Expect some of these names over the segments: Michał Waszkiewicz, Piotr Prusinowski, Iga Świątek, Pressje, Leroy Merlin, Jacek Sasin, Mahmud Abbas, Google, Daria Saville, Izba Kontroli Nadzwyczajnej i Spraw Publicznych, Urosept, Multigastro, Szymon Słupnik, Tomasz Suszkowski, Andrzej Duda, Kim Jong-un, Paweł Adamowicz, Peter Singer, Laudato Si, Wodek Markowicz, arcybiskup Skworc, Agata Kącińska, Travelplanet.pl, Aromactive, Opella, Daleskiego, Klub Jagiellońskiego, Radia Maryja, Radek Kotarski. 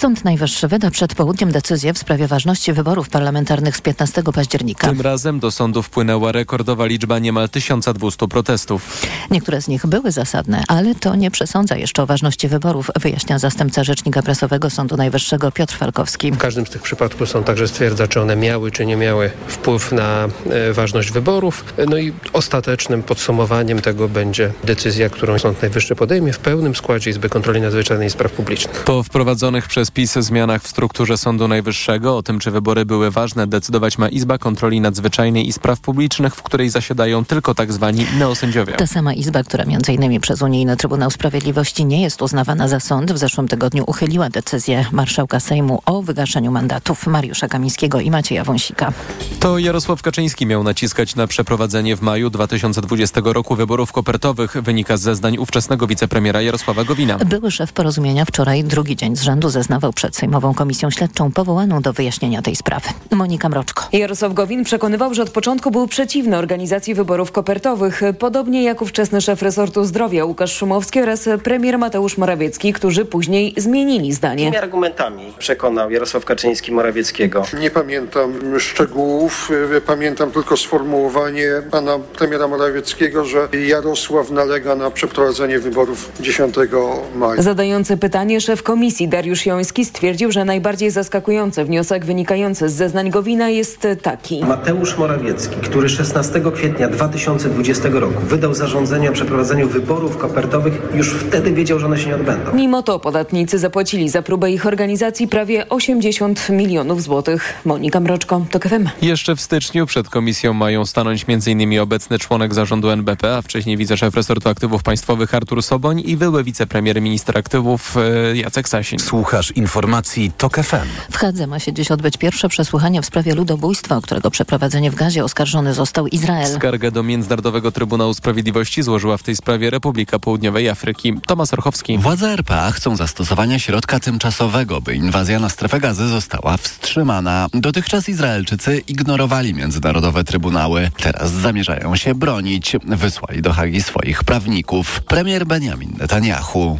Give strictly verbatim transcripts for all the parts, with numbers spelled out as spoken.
Sąd Najwyższy wyda przed południem decyzję w sprawie ważności wyborów parlamentarnych z piętnastego października. Tym razem do sądu wpłynęła rekordowa liczba niemal tysiąc dwieście protestów. Niektóre z nich były zasadne, ale to nie przesądza jeszcze o ważności wyborów, wyjaśnia zastępca rzecznika prasowego Sądu Najwyższego Piotr Falkowski. W każdym z tych przypadków sąd także stwierdza, czy one miały, czy nie miały wpływ na ważność wyborów. No i ostatecznym podsumowaniem tego będzie decyzja, którą Sąd Najwyższy podejmie w pełnym składzie Izby Kontroli Nadzwyczajnej i Spraw Publicznych. Po wprowadzonych przez PiS zmianach w strukturze Sądu Najwyższego o tym, czy wybory były ważne, decydować ma Izba Kontroli Nadzwyczajnej i Spraw Publicznych, w której zasiadają tylko tak zwani neosędziowie. Ta sama izba, która między innymi przez unijny Trybunał Sprawiedliwości nie jest uznawana za sąd, w zeszłym tygodniu uchyliła decyzję marszałka Sejmu o wygaszeniu mandatów Mariusza Kamińskiego i Macieja Wąsika. To Jarosław Kaczyński miał naciskać na przeprowadzenie w maju dwa tysiące dwudziestego roku wyborów kopertowych, wynika z zeznań ówczesnego wicepremiera Jarosława Gowina. Były szef Porozumienia wczoraj drugi dzień z rzędu zeznawał przed Sejmową Komisją Śledczą powołaną do wyjaśnienia tej sprawy. Monika Mroczko. Jarosław Gowin przekonywał, że od początku był przeciwny organizacji wyborów kopertowych, podobnie jak ówczesny szef resortu zdrowia Łukasz Szumowski oraz premier Mateusz Morawiecki, którzy później zmienili zdanie. Jakimi argumentami przekonał Jarosław Kaczyński Morawieckiego? Nie pamiętam szczegółów, pamiętam tylko sformułowanie pana premiera Morawieckiego, że Jarosław nalega na przeprowadzenie wyborów dziesiątego maja. Zadający pytanie szef komisji Dariusz Joński stwierdził, że najbardziej zaskakujący wniosek wynikający z zeznań Gowina jest taki. Mateusz Morawiecki, który szesnastego kwietnia dwa tysiące dwudziestego roku wydał zarządzenie o przeprowadzeniu wyborów kopertowych, już wtedy wiedział, że one się nie odbędą. Mimo to podatnicy zapłacili za próbę ich organizacji prawie osiemdziesiąt milionów złotych. Monika Mroczko, TOK F M. Jeszcze w styczniu przed komisją mają stanąć m.in. obecny członek zarządu N B P, a wcześniej wiceszef resortu aktywów państwowych Artur Soboń i były wicepremier minister aktywów Jacek Sasin. Słuchasz informacji TOK F M. W Hadze ma się dziś odbyć pierwsze przesłuchanie w sprawie ludobójstwa, o którego przeprowadzenie w Gazie oskarżony został Izrael. Skargę do Międzynarodowego Trybunału Sprawiedliwości złożyła w tej sprawie Republika Południowej Afryki. Tomasz Rochowski. Władze R P A chcą zastosowania środka tymczasowego, by inwazja na strefę gazy została wstrzymana. Dotychczas Izraelczycy ignorowali międzynarodowe trybunały. Teraz zamierzają się bronić. Wysłali do Hagi swoich prawników. Premier Benjamin Netanyahu.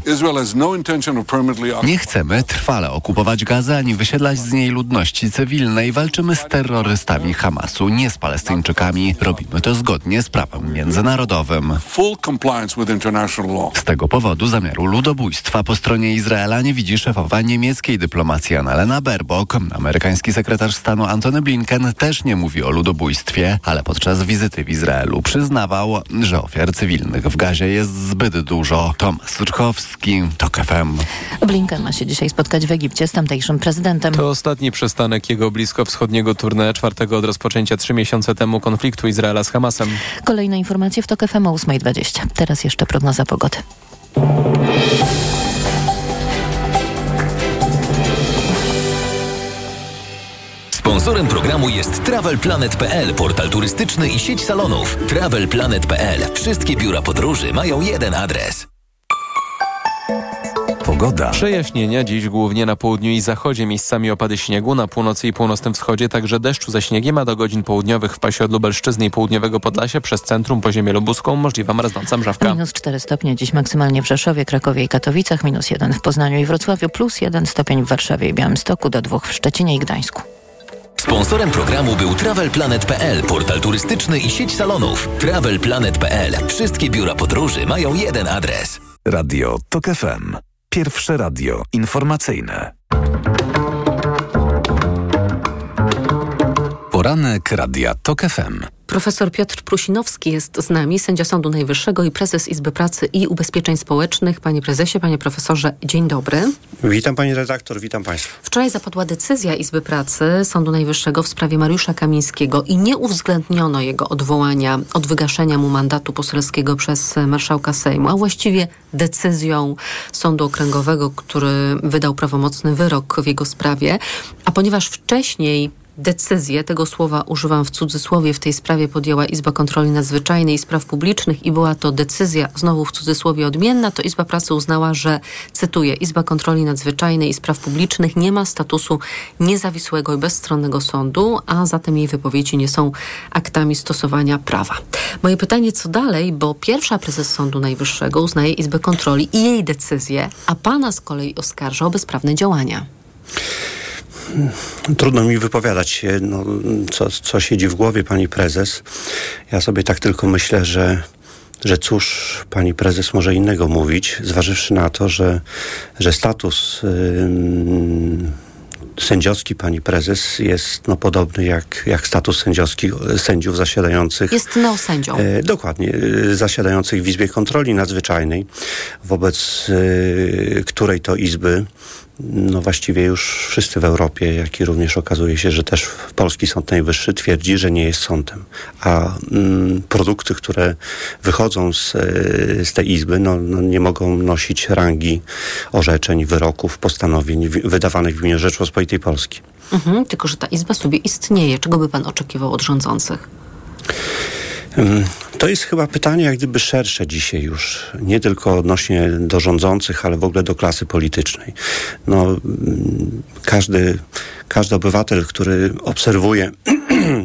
Nie chcemy trwale okupować Gazy ani wysiedlać z niej ludności cywilnej. Walczymy z terrorystami Hamasu, nie z Palestyńczykami. Robimy to zgodnie z prawem międzynarodowym. Z tego powodu zamiaru ludobójstwa po stronie Izraela nie widzi szefowa niemieckiej dyplomacji Annalena Baerbock. Amerykański sekretarz stanu Antony Blinken też nie mówi o ludobójstwie, ale podczas wizyty w Izraelu przyznawał, że ofiar cywilnych w Gazie jest zbyt dużo. Tomasz Suszkowski, TOK F M. Blinken ma się dzisiaj spotkać w Egipcie z tamtejszym prezydentem. To ostatni przystanek jego bliskowschodniego tournée, czwartego od rozpoczęcia trzy miesiące temu konfliktu Izraela z Hamasem. Kolejne informacje w TOK F M o ósma dwadzieścia. Teraz jeszcze prognoza pogody. Sponsorem programu jest Travelplanet kropka pe el, portal turystyczny i sieć salonów. Travelplanet kropka pe el. Wszystkie biura podróży mają jeden adres. Pogoda. Przejaśnienia dziś głównie na południu i zachodzie, miejscami opady śniegu, na północy i północnym wschodzie, także deszczu ze śniegiem, a do godzin południowych w pasie od Lubelszczyzny i południowego Podlasia przez centrum po ziemię lubuską możliwa marznąca mrzawka. minus cztery stopnie dziś maksymalnie w Rzeszowie, Krakowie i Katowicach, minus jeden w Poznaniu i Wrocławiu, plus jeden stopień w Warszawie i Białymstoku, do dwóch w Szczecinie i Gdańsku. Sponsorem programu był Travelplanet kropka pe el, portal turystyczny i sieć salonów. Travelplanet kropka pe el. Wszystkie biura podróży mają jeden adres. Radio TOK F M. Pierwsze radio informacyjne. Poranek Radia TOK F M. Profesor Piotr Prusinowski jest z nami, sędzia Sądu Najwyższego i prezes Izby Pracy i Ubezpieczeń Społecznych. Panie prezesie, panie profesorze, dzień dobry. Witam pani redaktor, witam państwa. Wczoraj zapadła decyzja Izby Pracy Sądu Najwyższego w sprawie Mariusza Kamińskiego i nie uwzględniono jego odwołania od wygaszenia mu mandatu poselskiego przez marszałka Sejmu, a właściwie decyzją Sądu Okręgowego, który wydał prawomocny wyrok w jego sprawie, a ponieważ wcześniej decyzję, tego słowa używam w cudzysłowie, w tej sprawie podjęła Izba Kontroli Nadzwyczajnej i Spraw Publicznych i była to decyzja, znowu w cudzysłowie, odmienna, to Izba Pracy uznała, że, cytuję, Izba Kontroli Nadzwyczajnej i Spraw Publicznych nie ma statusu niezawisłego i bezstronnego sądu, a zatem jej wypowiedzi nie są aktami stosowania prawa. Moje pytanie, co dalej, bo pierwsza prezes Sądu Najwyższego uznaje Izbę Kontroli i jej decyzję, a pana z kolei oskarża o bezprawne działania. trudno mi wypowiadać się, no, co, co siedzi w głowie pani prezes. Ja sobie tak tylko myślę, że że cóż pani prezes może innego mówić, zważywszy na to, że, że status yy, sędziowski pani prezes jest no, podobny jak, jak status sędziowski sędziów zasiadających... Jest neosędzią. Yy, dokładnie. Yy, zasiadających w Izbie Kontroli Nadzwyczajnej, wobec yy, której to izby no właściwie już wszyscy w Europie, jak i również okazuje się, że też polski Sąd Najwyższy twierdzi, że nie jest sądem. A mm, produkty, które wychodzą z, z tej izby, no, no nie mogą nosić rangi orzeczeń, wyroków, postanowień wydawanych w imieniu Rzeczpospolitej Polskiej. Mhm, tylko że ta izba sobie istnieje. Czego by pan oczekiwał od rządzących? To jest chyba pytanie jak gdyby szersze dzisiaj już, nie tylko odnośnie do rządzących, ale w ogóle do klasy politycznej. No, każdy, każdy obywatel, który obserwuje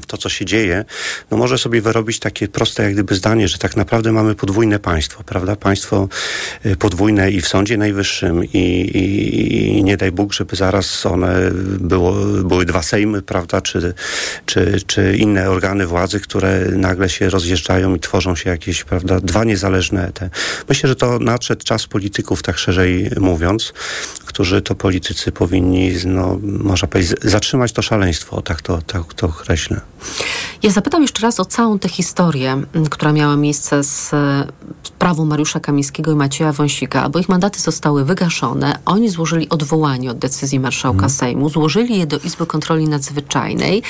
to, co się dzieje, no może sobie wyrobić takie proste jak gdyby zdanie, że tak naprawdę mamy podwójne państwo, prawda? Państwo podwójne i w Sądzie Najwyższym i, i, i nie daj Bóg, żeby zaraz one było, były dwa sejmy, prawda? Czy, czy, czy inne organy władzy, które nagle się rozjeżdżają i tworzą się jakieś, prawda? Dwa niezależne te. Myślę, że to nadszedł czas polityków, tak szerzej mówiąc, którzy to politycy powinni, no, można powiedzieć, zatrzymać to szaleństwo, tak to, tak to określa. Ja zapytam jeszcze raz o całą tę historię, która miała miejsce z sprawą Mariusza Kamińskiego i Macieja Wąsika, bo ich mandaty zostały wygaszone. Oni złożyli odwołanie od decyzji marszałka mm. Sejmu, złożyli je do Izby Kontroli Nadzwyczajnej.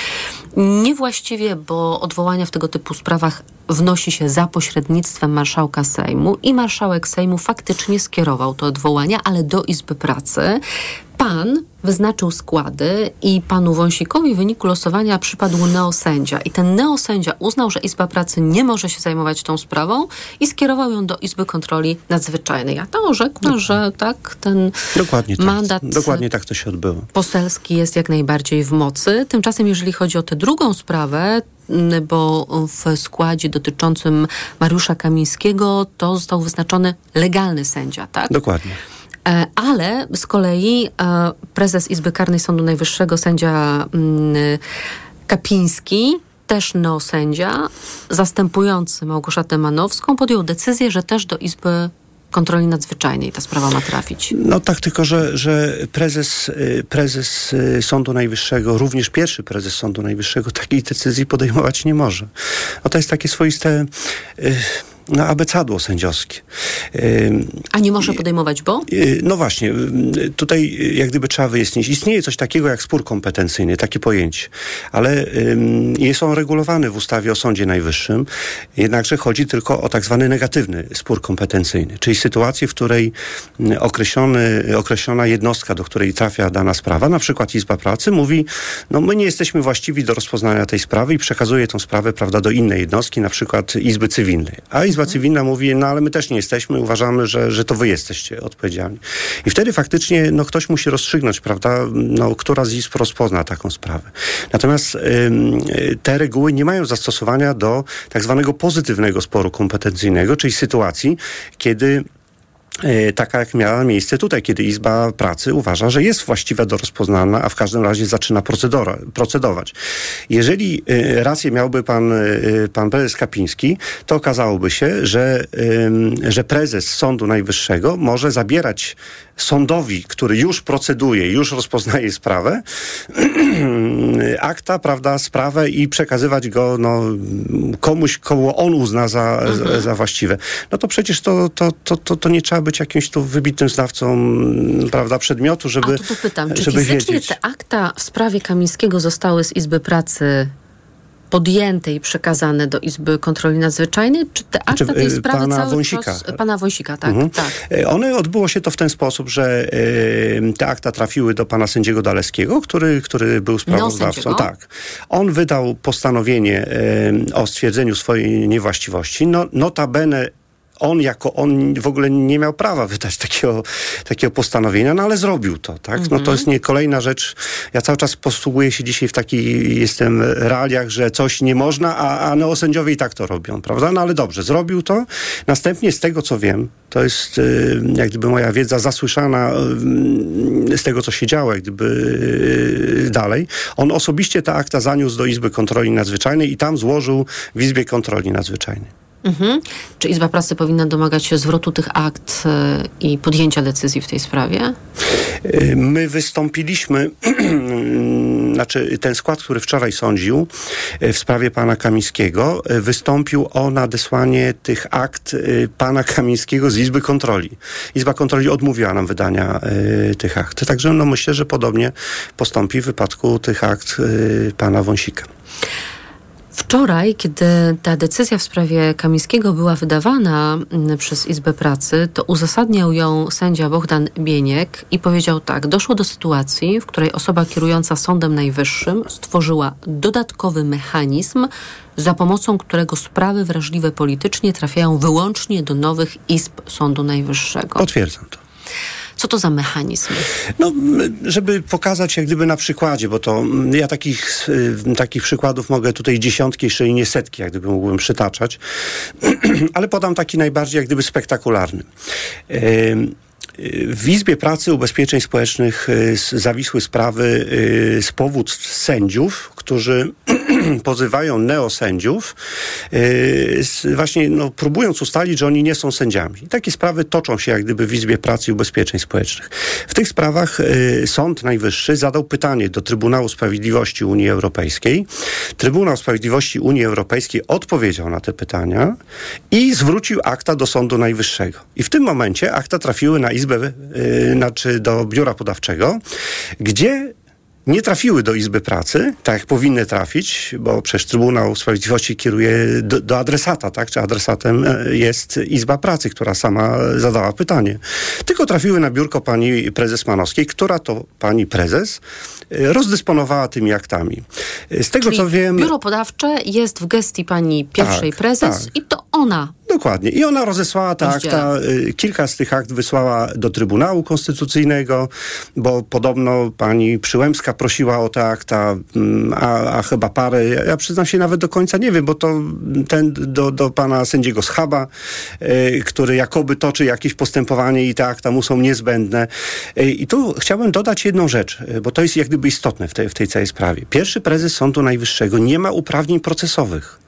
Niewłaściwie, bo odwołania w tego typu sprawach wnosi się za pośrednictwem marszałka Sejmu i marszałek Sejmu faktycznie skierował to odwołanie, ale do Izby Pracy. Pan wyznaczył składy i panu Wąsikowi w wyniku losowania przypadł neosędzia. I ten neosędzia uznał, że Izba Pracy nie może się zajmować tą sprawą i skierował ją do Izby Kontroli Nadzwyczajnej. A to orzekł, że tak, ten dokładnie tak, mandat dokładnie tak to się odbyło. Poselski jest jak najbardziej w mocy. Tymczasem, jeżeli chodzi o tę drugą sprawę, bo w składzie dotyczącym Mariusza Kamińskiego to został wyznaczony legalny sędzia, tak? Dokładnie. Ale z kolei prezes Izby Karnej Sądu Najwyższego, sędzia Kapiński, też neosędzia, zastępujący Małgorzatę Manowską, podjął decyzję, że też do Izby Kontroli Nadzwyczajnej ta sprawa ma trafić. No tak, tylko że, że prezes, prezes Sądu Najwyższego, również pierwszy prezes Sądu Najwyższego takiej decyzji podejmować nie może. No to jest takie swoiste... Yy... No, abecadło sędziowskie. A nie może podejmować, bo? No właśnie, tutaj jak gdyby trzeba wyjaśnić. Istnieje coś takiego jak spór kompetencyjny, takie pojęcie, ale jest on regulowany w ustawie o Sądzie Najwyższym, jednakże chodzi tylko o tak zwany negatywny spór kompetencyjny, czyli sytuację, w której określony, określona jednostka, do której trafia dana sprawa, na przykład Izba Pracy, mówi, no my nie jesteśmy właściwi do rozpoznania tej sprawy i przekazuje tą sprawę, prawda, do innej jednostki, na przykład Izby Cywilnej. A Izba Cywilna mówi, no ale my też nie jesteśmy, uważamy, że, że to wy jesteście odpowiedzialni. I wtedy faktycznie no, ktoś musi rozstrzygnąć, prawda, no, która z izb rozpozna taką sprawę. Natomiast y, te reguły nie mają zastosowania do tak zwanego pozytywnego sporu kompetencyjnego, czyli sytuacji, kiedy... taka jak miała miejsce tutaj, kiedy Izba Pracy uważa, że jest właściwa do rozpoznania, a w każdym razie zaczyna procedować. Jeżeli rację miałby pan, pan prezes Kapiński, to okazałoby się, że, że prezes Sądu Najwyższego może zabierać sądowi, który już proceduje, już rozpoznaje sprawę, akta, prawda, sprawę i przekazywać go no, komuś, koło on uzna za, mhm. za właściwe. No to przecież to, to, to, to, to nie trzeba być jakimś tu wybitnym znawcą, prawda, przedmiotu, żeby wiedzieć. A tu pytam, czy fizycznie wiedzieć. Te akta w sprawie Kamińskiego zostały z Izby Pracy podjęte i przekazane do Izby Kontroli Nadzwyczajnej, czy te akta tej sprawy pana cały Wąsika. Czas... Pana Wąsika, tak, mhm. tak. One odbyło się to w ten sposób, że y, te akta trafiły do pana sędziego Daleskiego, który, który był sprawozdawcą. No, tak. On wydał postanowienie y, o stwierdzeniu swojej niewłaściwości. No, notabene on jako on w ogóle nie miał prawa wydać takiego, takiego postanowienia, no ale zrobił to, tak? Mm-hmm. No to jest nie kolejna rzecz. Ja cały czas posługuję się dzisiaj w takich, jestem realiach, że coś nie można, a, a neosędziowie i tak to robią, prawda? No ale dobrze, zrobił to. Następnie z tego, co wiem, to jest y, jak gdyby moja wiedza zasłyszana y, z tego, co się działo, jak gdyby y, dalej. On osobiście te akta zaniósł do Izby Kontroli Nadzwyczajnej i tam złożył w Izbie Kontroli Nadzwyczajnej. Mhm. Czy Izba Pracy powinna domagać się zwrotu tych akt i podjęcia decyzji w tej sprawie? My wystąpiliśmy, znaczy ten skład, który wczoraj sądził w sprawie pana Kamińskiego, wystąpił o nadesłanie tych akt pana Kamińskiego z Izby Kontroli. Izba Kontroli odmówiła nam wydania tych akt. Także no myślę, że podobnie postąpi w wypadku tych akt pana Wąsika. Wczoraj, kiedy ta decyzja w sprawie Kamińskiego była wydawana przez Izbę Pracy, to uzasadniał ją sędzia Bohdan Bieniek i powiedział tak: doszło do sytuacji, w której osoba kierująca Sądem Najwyższym stworzyła dodatkowy mechanizm, za pomocą którego sprawy wrażliwe politycznie trafiają wyłącznie do nowych izb Sądu Najwyższego. Potwierdzam to. Co to za mechanizm? No, żeby pokazać jak gdyby na przykładzie, bo to ja takich, takich przykładów mogę tutaj dziesiątki, jeszcze i nie setki, jak gdyby mógłbym przytaczać, ale podam taki najbardziej jak gdyby spektakularny. W Izbie Pracy i Ubezpieczeń Społecznych zawisły sprawy z powództw sędziów, którzy pozywają neosędziów, yy, właśnie no, próbując ustalić, że oni nie są sędziami. I takie sprawy toczą się jak gdyby w Izbie Pracy i Ubezpieczeń Społecznych. W tych sprawach yy, Sąd Najwyższy zadał pytanie do Trybunału Sprawiedliwości Unii Europejskiej. Trybunał Sprawiedliwości Unii Europejskiej odpowiedział na te pytania i zwrócił akta do Sądu Najwyższego. I w tym momencie akta trafiły na Izbę, yy, znaczy do Biura Podawczego, gdzie nie trafiły do Izby Pracy, tak jak powinny trafić, bo przecież Trybunał Sprawiedliwości kieruje do, do adresata, tak? Czy adresatem jest Izba Pracy, która sama zadała pytanie. Tylko trafiły na biurko pani prezes Manowskiej, która to pani prezes rozdysponowała tymi aktami. Z tego, czyli co wiem, biuro podawcze jest w gestii pani pierwszej tak, prezes tak. I to ona. Dokładnie. I ona rozesłała te akta, kilka z tych akt wysłała do Trybunału Konstytucyjnego, bo podobno pani Przyłębska prosiła o te akta, a, a chyba parę, ja przyznam się nawet do końca nie wiem, bo to ten do, do pana sędziego Schaba, y, który jakoby toczy jakieś postępowanie i te akta mu są niezbędne. Y, I tu chciałbym dodać jedną rzecz, bo to jest jak gdyby istotne w tej, w tej całej sprawie. Pierwszy prezes Sądu Najwyższego nie ma uprawnień procesowych.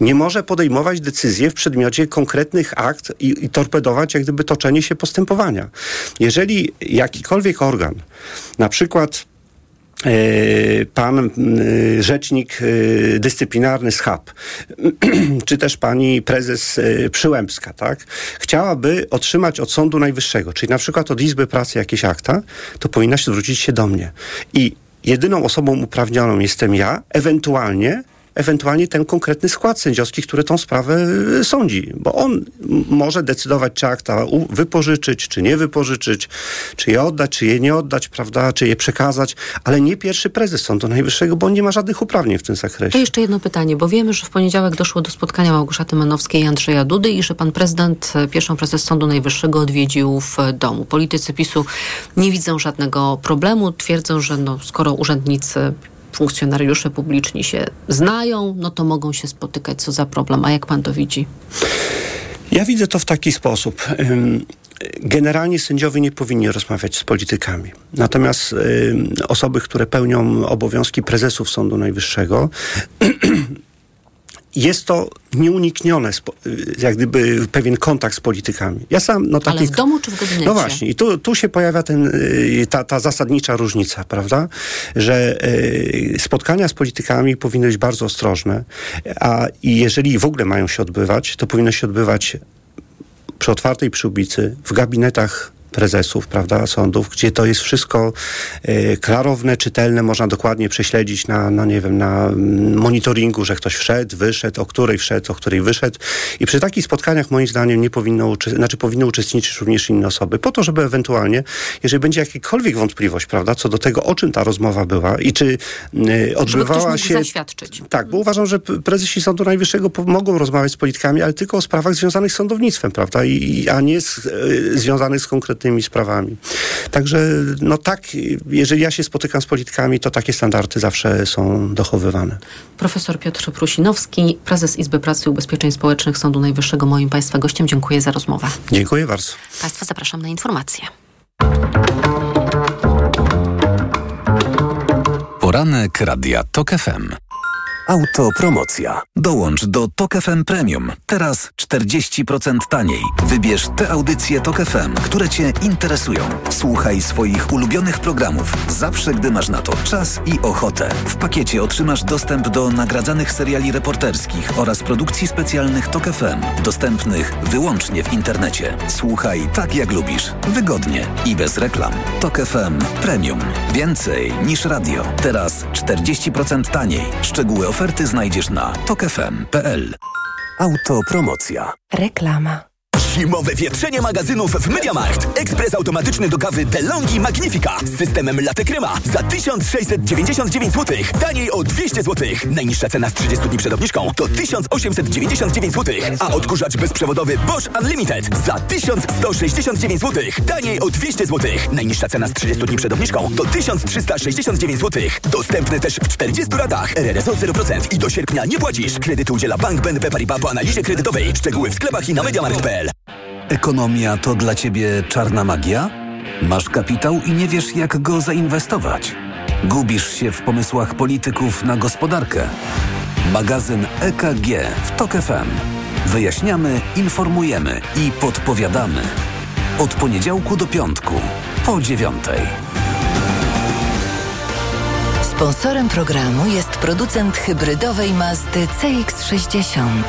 Nie może podejmować decyzji w przedmiocie konkretnych akt i, i torpedować jak gdyby toczenie się postępowania. Jeżeli jakikolwiek organ, na przykład pan rzecznik dyscyplinarny Schab, czy też pani prezes Przyłębska, tak, chciałaby otrzymać od Sądu Najwyższego, czyli na przykład od Izby Pracy jakieś akta, to powinna się zwrócić się do mnie. I jedyną osobą uprawnioną jestem ja, ewentualnie ewentualnie ten konkretny skład sędziowski, który tą sprawę sądzi. Bo on może decydować, czy akta wypożyczyć, czy nie wypożyczyć, czy je oddać, czy je nie oddać, prawda, czy je przekazać, ale nie pierwszy prezes Sądu Najwyższego, bo on nie ma żadnych uprawnień w tym zakresie. To jeszcze jedno pytanie, bo wiemy, że w poniedziałek doszło do spotkania Małgorzaty Manowskiej i Andrzeja Dudy i że pan prezydent pierwszą prezes Sądu Najwyższego odwiedził w domu. Politycy PiSu nie widzą żadnego problemu, twierdzą, że no, skoro urzędnicy, funkcjonariusze publiczni się znają, no to mogą się spotykać. Co za problem? A jak pan to widzi? Ja widzę to w taki sposób. Generalnie sędziowie nie powinni rozmawiać z politykami. Natomiast osoby, które pełnią obowiązki prezesów Sądu Najwyższego, jest to nieuniknione, jak gdyby pewien kontakt z politykami. Ja sam, no takich, ale w domu czy w gabinecie? No właśnie. I tu, tu się pojawia ten, ta, ta zasadnicza różnica, prawda? Że y, spotkania z politykami powinny być bardzo ostrożne, a jeżeli w ogóle mają się odbywać, to powinno się odbywać przy otwartej przyłbicy, w gabinetach prezesów, prawda, sądów, gdzie to jest wszystko y, klarowne, czytelne, można dokładnie prześledzić na, no nie wiem, na monitoringu, że ktoś wszedł, wyszedł, o której wszedł, o której wyszedł. I przy takich spotkaniach moim zdaniem nie powinno, znaczy powinny uczestniczyć również inne osoby, po to, żeby ewentualnie, jeżeli będzie jakakolwiek wątpliwość, prawda, co do tego, o czym ta rozmowa była i czy y, odbywała się... zaświadczyć. Tak, bo uważam, że prezesi Sądu Najwyższego mogą rozmawiać z politykami, ale tylko o sprawach związanych z sądownictwem, prawda, I, a nie z, y, związanych z konkretnym tymi sprawami. Także no tak, jeżeli ja się spotykam z politykami, to takie standardy zawsze są dochowywane. Profesor Piotr Prusinowski, prezes Izby Pracy i Ubezpieczeń Społecznych Sądu Najwyższego, moim Państwa gościem. Dziękuję za rozmowę. Dziękuję bardzo. Państwa zapraszam na informacje. Poranek Radia T O K F M. Autopromocja. Dołącz do T O K F M Premium. Teraz czterdzieści procent taniej. Wybierz te audycje T O K F M, które Cię interesują. Słuchaj swoich ulubionych programów zawsze, gdy masz na to czas i ochotę. W pakiecie otrzymasz dostęp do nagradzanych seriali reporterskich oraz produkcji specjalnych T O K F M, dostępnych wyłącznie w internecie. Słuchaj tak, jak lubisz. Wygodnie i bez reklam. T O K F M Premium. Więcej niż radio. Teraz czterdzieści procent taniej. Szczegóły oferty Oferty znajdziesz na tok f m kropka p l. Autopromocja. Reklama. Zimowe wietrzenie magazynów w MediaMarkt. Ekspres automatyczny do kawy DeLonghi Magnifica z systemem latte crema za tysiąc sześćset dziewięćdziesiąt dziewięć złotych. Taniej o dwieście złotych. Najniższa cena z trzydziestu dni przed obniżką to tysiąc osiemset dziewięćdziesiąt dziewięć złotych. A odkurzacz bezprzewodowy Bosch Unlimited za tysiąc sto sześćdziesiąt dziewięć złotych. Taniej o dwieście złotych. Najniższa cena z trzydziestu dni przed obniżką to tysiąc trzysta sześćdziesiąt dziewięć złotych. Dostępny też w czterdziestu ratach. R R S O zero procent i do sierpnia nie płacisz. Kredyt udziela Bank B N P Paribas po analizie kredytowej. Szczegóły w sklepach i na MediaMarkt kropka p l. Ekonomia to dla Ciebie czarna magia? Masz kapitał i nie wiesz, jak go zainwestować? Gubisz się w pomysłach polityków na gospodarkę? Magazyn E K G w T O K F M. Wyjaśniamy, informujemy i podpowiadamy. Od poniedziałku do piątku, po dziewiątej. Sponsorem programu jest producent hybrydowej Mazdy C X sześćdziesiąt.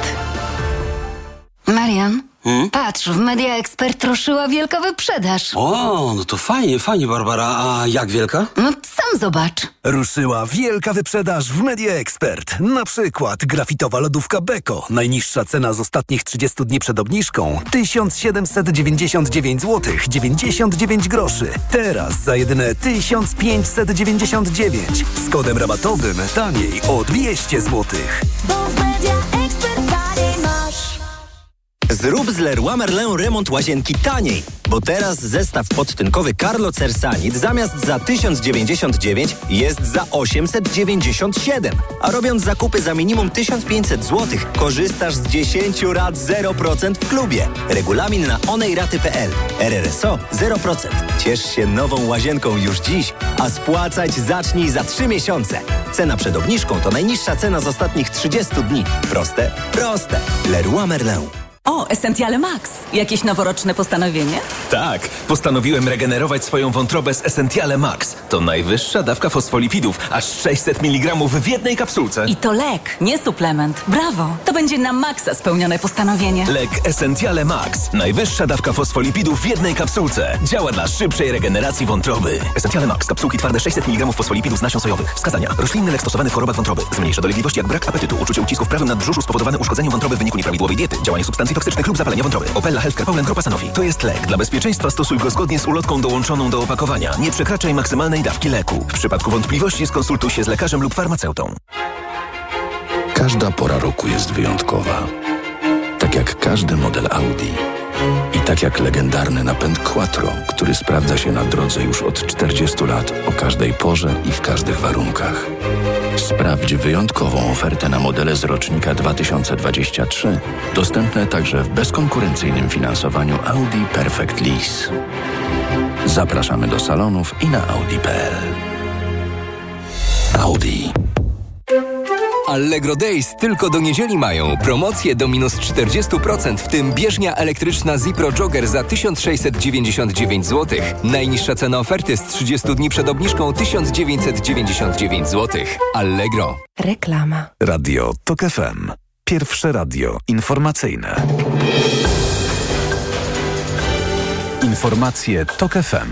Marian? Hmm? Patrz, w Media Expert ruszyła wielka wyprzedaż. O, no to fajnie, fajnie, Barbara. A jak wielka? No sam zobacz. Ruszyła wielka wyprzedaż w Media Expert. Na przykład grafitowa lodówka Beko. Najniższa cena z ostatnich trzydziestu dni przed obniżką tysiąc siedemset dziewięćdziesiąt dziewięć złotych dziewięćdziesiąt dziewięć groszy. Teraz za jedyne tysiąc pięćset dziewięćdziesiąt dziewięć. Z kodem rabatowym taniej o dwieście złotych. Zrób z Leroy Merlin remont łazienki taniej, bo teraz zestaw podtynkowy Carlo Cersanit zamiast za tysiąc dziewięćdziesiąt dziewięć jest za osiemset dziewięćdziesiąt siedem. A robiąc zakupy za minimum tysiąc pięćset złotych korzystasz z dziesięciu rat zero procent w klubie. Regulamin na onej raty kropka p l. R R S O zero procent. Ciesz się nową łazienką już dziś, a spłacać zacznij za trzy miesiące. Cena przed obniżką to najniższa cena z ostatnich trzydziestu dni. Proste, proste. Leroy Merlin. O, Essentiale Max. Jakieś noworoczne postanowienie? Tak, postanowiłem regenerować swoją wątrobę z Essentiale Max. To najwyższa dawka fosfolipidów, aż sześćset miligramów w jednej kapsułce. I to lek, nie suplement. Brawo, to będzie na maksa spełnione postanowienie. Lek Essentiale Max. Najwyższa dawka fosfolipidów w jednej kapsułce. Działa dla szybszej regeneracji wątroby. Essentiale Max. Kapsułki twarde sześćset miligramów fosfolipidów z nasion sojowych. Wskazania. Roślinny lek stosowany w chorobach wątroby. Zmniejsza dolegliwości jak brak apetytu, uczucie ucisku w prawym nadbrzuszu spowodowane uszkodzeniem wątroby w wyniku nieprawidłowej diety. Działanie substancji toksycznych lub zapalenia wątroby. Opella Healthcare Poland Grupa Sanofi. To jest lek. Dla bezpieczeństwa stosuj go zgodnie z ulotką dołączoną do opakowania. Nie przekraczaj maksymalnej dawki leku. W przypadku wątpliwości skonsultuj się z lekarzem lub farmaceutą. Każda pora roku jest wyjątkowa. Tak jak każdy model Audi. I tak jak legendarny napęd Quattro, który sprawdza się na drodze już od czterdziestu lat, o każdej porze i w każdych warunkach. Sprawdź wyjątkową ofertę na modele z rocznika dwa tysiące dwudziestego trzeciego, dostępne także w bezkonkurencyjnym finansowaniu Audi Perfect Lease. Zapraszamy do salonów i na audi kropka p l. Audi. Allegro Days tylko do niedzieli mają. Promocje do minus czterdziestu procent, w tym bieżnia elektryczna Zipro Jogger za tysiąc sześćset dziewięćdziesiąt dziewięć złotych. Najniższa cena oferty z trzydziestu dni przed obniżką tysiąc dziewięćset dziewięćdziesiąt dziewięć złotych. Allegro. Reklama. Radio T O K F M. Pierwsze radio informacyjne. Informacje TOK F M.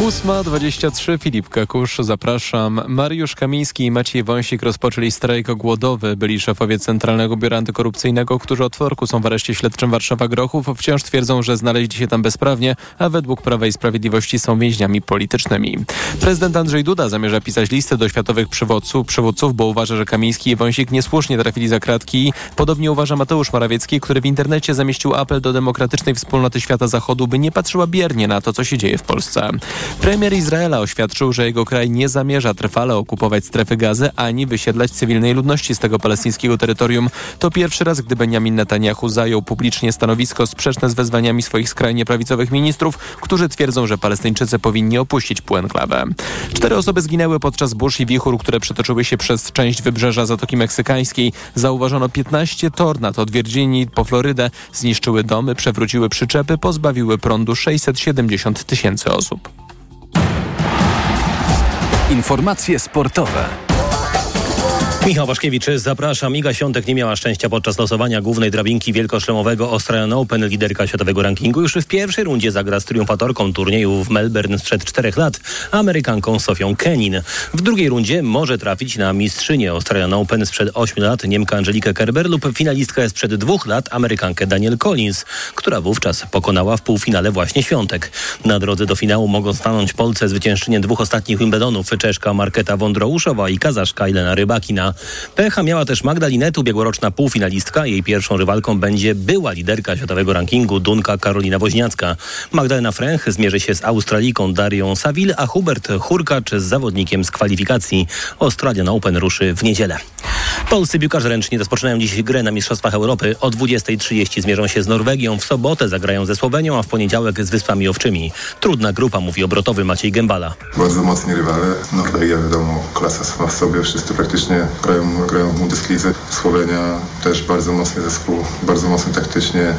ósma dwadzieścia trzy, Filip Kakusz, zapraszam. Mariusz Kamiński i Maciej Wąsik rozpoczęli strajk głodowy. Byli szefowie Centralnego Biura Antykorupcyjnego, którzy od wtorku są w areszcie śledczym Warszawa Grochów. Wciąż twierdzą, że znaleźli się tam bezprawnie, a według Prawa i Sprawiedliwości są więźniami politycznymi. Prezydent Andrzej Duda zamierza pisać listy do światowych przywódców, przywódców, bo uważa, że Kamiński i Wąsik niesłusznie trafili za kratki. Podobnie uważa Mateusz Morawiecki, który w internecie zamieścił apel do demokratycznej wspólnoty świata zachodu, by nie patrzyła biernie na to, co się dzieje w Polsce. Premier Izraela oświadczył, że jego kraj nie zamierza trwale okupować strefy gazy ani wysiedlać cywilnej ludności z tego palestyńskiego terytorium. To pierwszy raz, gdy Benjamin Netanyahu zajął publicznie stanowisko sprzeczne z wezwaniami swoich skrajnie prawicowych ministrów, którzy twierdzą, że Palestyńczycy powinni opuścić półenklawę. Cztery osoby zginęły podczas burz i wichur, które przetoczyły się przez część wybrzeża Zatoki Meksykańskiej. Zauważono piętnaście tornad od Virginii po Florydę. Zniszczyły domy, przewróciły przyczepy, pozbawiły prądu sześćset siedemdziesiąt tysięcy osób. Informacje sportowe. Michał Waszkiewicz, zapraszam. Iga Świątek nie miała szczęścia podczas losowania głównej drabinki wielkoszlemowego Australian Open. Liderka światowego rankingu już w pierwszej rundzie zagra z triumfatorką turnieju w Melbourne sprzed czterech lat, Amerykanką Sofią Kenin. W drugiej rundzie może trafić na mistrzynię Australian Open sprzed ośmiu lat, Niemkę Angelikę Kerber, lub finalistkę sprzed dwóch lat, Amerykankę Danielle Collins, która wówczas pokonała w półfinale właśnie Świątek. Na drodze do finału mogą stanąć Polce zwyciężczynie dwóch ostatnich Wimbledonów, Czeszka Marketa Wondrouszowa i Kazaszka Ilena Rybakina. Pecha miała też Magdalinetu, ubiegłoroczna półfinalistka. Jej pierwszą rywalką będzie była liderka światowego rankingu Dunka Karolina Woźniacka. Magdalena Fręch zmierzy się z Australiką Darią Saville, a Hubert Hurkacz z zawodnikiem z kwalifikacji. Australian Open ruszy w niedzielę. Polscy piłkarze ręcznie rozpoczynają dziś grę na Mistrzostwach Europy. O dwudziestej trzydzieści zmierzą się z Norwegią, w sobotę zagrają ze Słowenią, a w poniedziałek z Wyspami Owczymi. Trudna grupa, mówi obrotowy Maciej Gębala. Bardzo mocni rywale. Norwegia, wiadomo, klasa sama w sobie, wszyscy praktycznie grają, grają w Bundeslidze. Słowenia też bardzo mocny zespół, bardzo mocny taktycznie,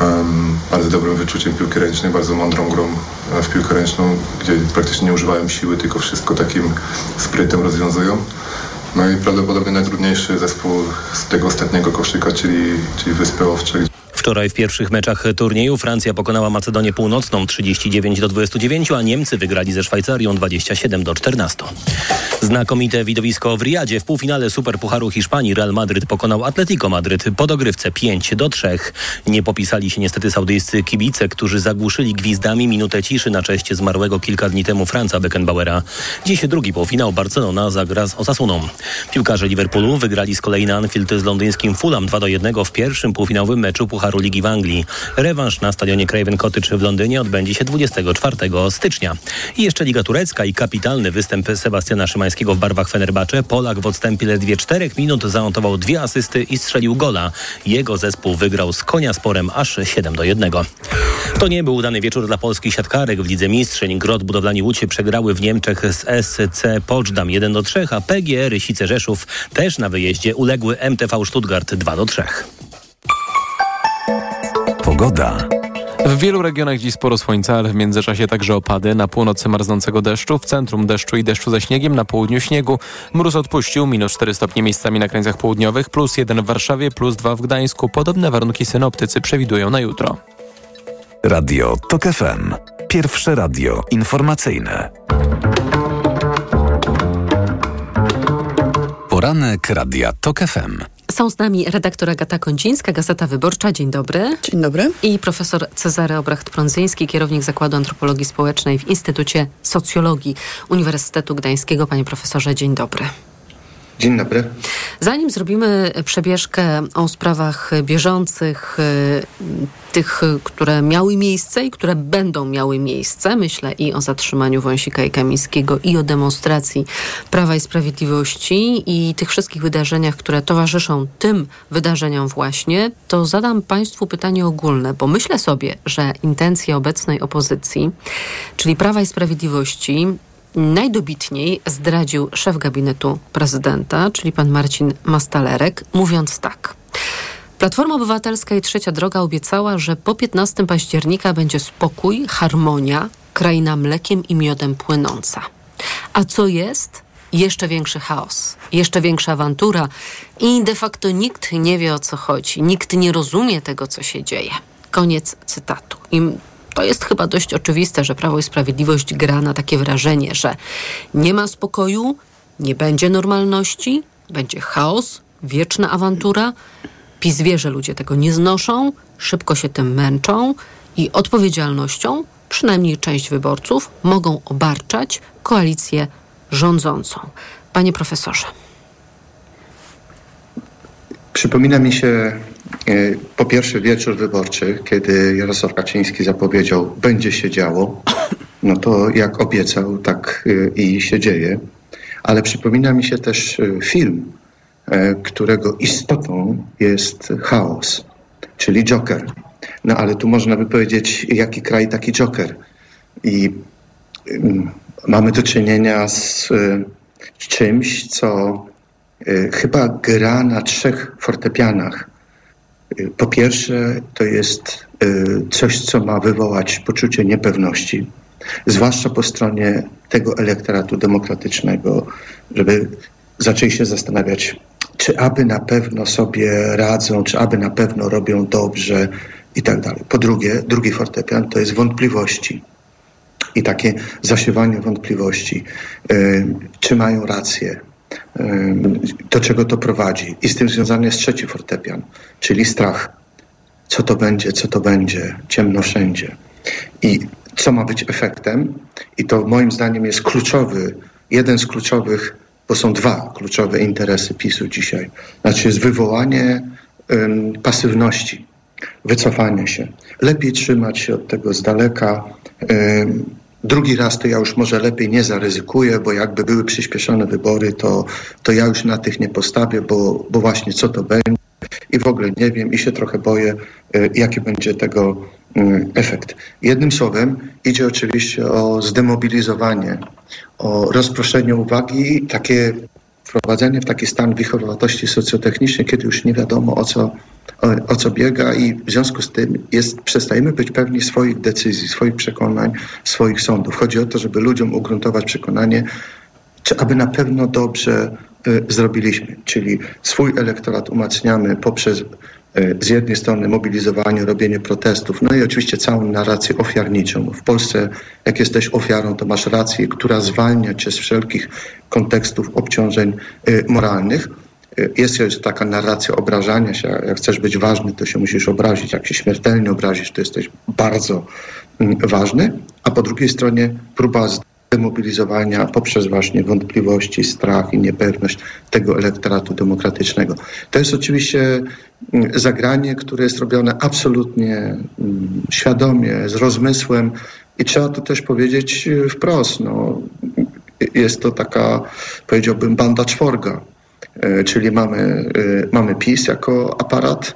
um, bardzo dobrym wyczuciem piłki ręcznej, bardzo mądrą grą w piłkę ręczną, gdzie praktycznie nie używają siły, tylko wszystko takim sprytem rozwiązują. No i prawdopodobnie najtrudniejszy zespół z tego ostatniego koszyka, czyli, czyli Wyspy Owcze. Wczoraj w pierwszych meczach turnieju Francja pokonała Macedonię Północną trzydzieści dziewięć do dwudziestu dziewięciu, a Niemcy wygrali ze Szwajcarią dwadzieścia siedem do czternastu. Znakomite widowisko w Riyadzie. W półfinale Superpucharu Hiszpanii Real Madryt pokonał Atletico Madryt po dogrywce pięć do trzech. Nie popisali się niestety saudyjscy kibice, którzy zagłuszyli gwizdami minutę ciszy na cześć zmarłego kilka dni temu Franza Beckenbauera. Dziś drugi półfinał, Barcelona zagra z Osasuną. Piłkarze Liverpoolu wygrali z kolei na Anfield z londyńskim Fulham dwa do jednego w pierwszym półfinałowym meczu Pucharu Ligi w Anglii. Rewanż na stadionie Craven Cottage w Londynie odbędzie się dwudziestego czwartego stycznia. I jeszcze Liga Turecka i kapitalny występ Sebastiana Szymańskiego w barwach Fenerbahce. Polak w odstępie ledwie czterech minut zanotował dwie asysty i strzelił gola. Jego zespół wygrał z konia sporem aż siedem do jednego. To nie był udany wieczór dla polskich siatkarek w Lidze Mistrzyń. Grot Budowlani Łódź przegrały w Niemczech z S C Poczdam jeden do trzech, a P G E Rysice Rzeszów też na wyjeździe uległy M T V Stuttgart dwa do trzech. Pogoda. W wielu regionach dziś sporo słońca, ale w międzyczasie także opady. Na północy marznącego deszczu, w centrum deszczu i deszczu ze śniegiem, na południu śniegu. Mróz odpuścił, minus cztery stopnie miejscami na krańcach południowych, plus jeden w Warszawie, plus dwa w Gdańsku. Podobne warunki synoptycy przewidują na jutro. Radio TOK F M. Pierwsze radio informacyjne. Poranek Radia TOK F M. Są z nami redaktor Agata Kącińska, Gazeta Wyborcza. Dzień dobry. Dzień dobry. I profesor Cezary Obracht-Prądzyński, kierownik Zakładu Antropologii Społecznej w Instytucie Socjologii Uniwersytetu Gdańskiego. Panie profesorze, dzień dobry. Dzień dobry. Zanim zrobimy przebieżkę o sprawach bieżących, tych, które miały miejsce i które będą miały miejsce, myślę i o zatrzymaniu Wąsika i Kamińskiego, i o demonstracji Prawa i Sprawiedliwości, i tych wszystkich wydarzeniach, które towarzyszą tym wydarzeniom właśnie, to zadam Państwu pytanie ogólne, bo myślę sobie, że intencje obecnej opozycji, czyli Prawa i Sprawiedliwości, najdobitniej zdradził szef gabinetu prezydenta, czyli pan Marcin Mastalerek, mówiąc tak. Platforma Obywatelska i Trzecia Droga obiecała, że po piętnastego października będzie spokój, harmonia, kraina mlekiem i miodem płynąca. A co jest? Jeszcze większy chaos, jeszcze większa awantura i de facto nikt nie wie, o co chodzi. Nikt nie rozumie tego, co się dzieje. Koniec cytatu. I to jest chyba dość oczywiste, że Prawo i Sprawiedliwość gra na takie wrażenie, że nie ma spokoju, nie będzie normalności, będzie chaos, wieczna awantura. PiS wie, że ludzie tego nie znoszą, szybko się tym męczą i odpowiedzialnością, przynajmniej część wyborców, mogą obarczać koalicję rządzącą. Panie profesorze. Przypomina mi się po pierwsze wieczór wyborczy, kiedy Jarosław Kaczyński zapowiedział, będzie się działo. No to jak obiecał, tak i się dzieje. Ale przypomina mi się też film, którego istotą jest chaos, czyli Joker. No ale tu można by powiedzieć, jaki kraj, taki Joker. I mamy do czynienia z czymś, co chyba gra na trzech fortepianach. Po pierwsze, to jest coś, co ma wywołać poczucie niepewności, zwłaszcza po stronie tego elektoratu demokratycznego, żeby zaczęli się zastanawiać, czy aby na pewno sobie radzą, czy aby na pewno robią dobrze i tak dalej. Po drugie, drugi fortepian to jest wątpliwości i takie zasiewanie wątpliwości, yy, czy mają rację, yy, do czego to prowadzi. I z tym związany jest trzeci fortepian, czyli strach. Co to będzie, co to będzie, ciemno wszędzie. I co ma być efektem? I to moim zdaniem jest kluczowy, jeden z kluczowych, bo są dwa kluczowe interesy PiSu dzisiaj. Znaczy jest wywołanie ym, pasywności, wycofania się. Lepiej trzymać się od tego z daleka. Ym, drugi raz to ja już może lepiej nie zaryzykuję, bo jakby były przyspieszone wybory, to, to ja już na tych nie postawię, bo, bo właśnie co to będzie i w ogóle nie wiem i się trochę boję, y, jaki będzie tego y, efekt. Jednym słowem idzie oczywiście o zdemobilizowanie, o rozproszenie uwagi i takie wprowadzenie w taki stan wichowatości socjotechnicznej, kiedy już nie wiadomo o co, o, o co biega i w związku z tym jest, przestajemy być pewni swoich decyzji, swoich przekonań, swoich sądów. Chodzi o to, żeby ludziom ugruntować przekonanie, czy aby na pewno dobrze y, zrobiliśmy. Czyli swój elektorat umacniamy poprzez y, z jednej strony mobilizowanie, robienie protestów, no i oczywiście całą narrację ofiarniczą. W Polsce jak jesteś ofiarą, to masz rację, która zwalnia cię z wszelkich kontekstów obciążeń y, moralnych. Y, jest jeszcze taka narracja obrażania się. Jak chcesz być ważny, to się musisz obrazić. Jak się śmiertelnie obrazisz, to jesteś bardzo y, ważny. A po drugiej stronie próba z demobilizowania poprzez właśnie wątpliwości, strach i niepewność tego elektoratu demokratycznego. To jest oczywiście zagranie, które jest robione absolutnie świadomie, z rozmysłem i trzeba to też powiedzieć wprost. No, jest to taka, powiedziałbym, banda czworga. Czyli mamy, mamy PiS jako aparat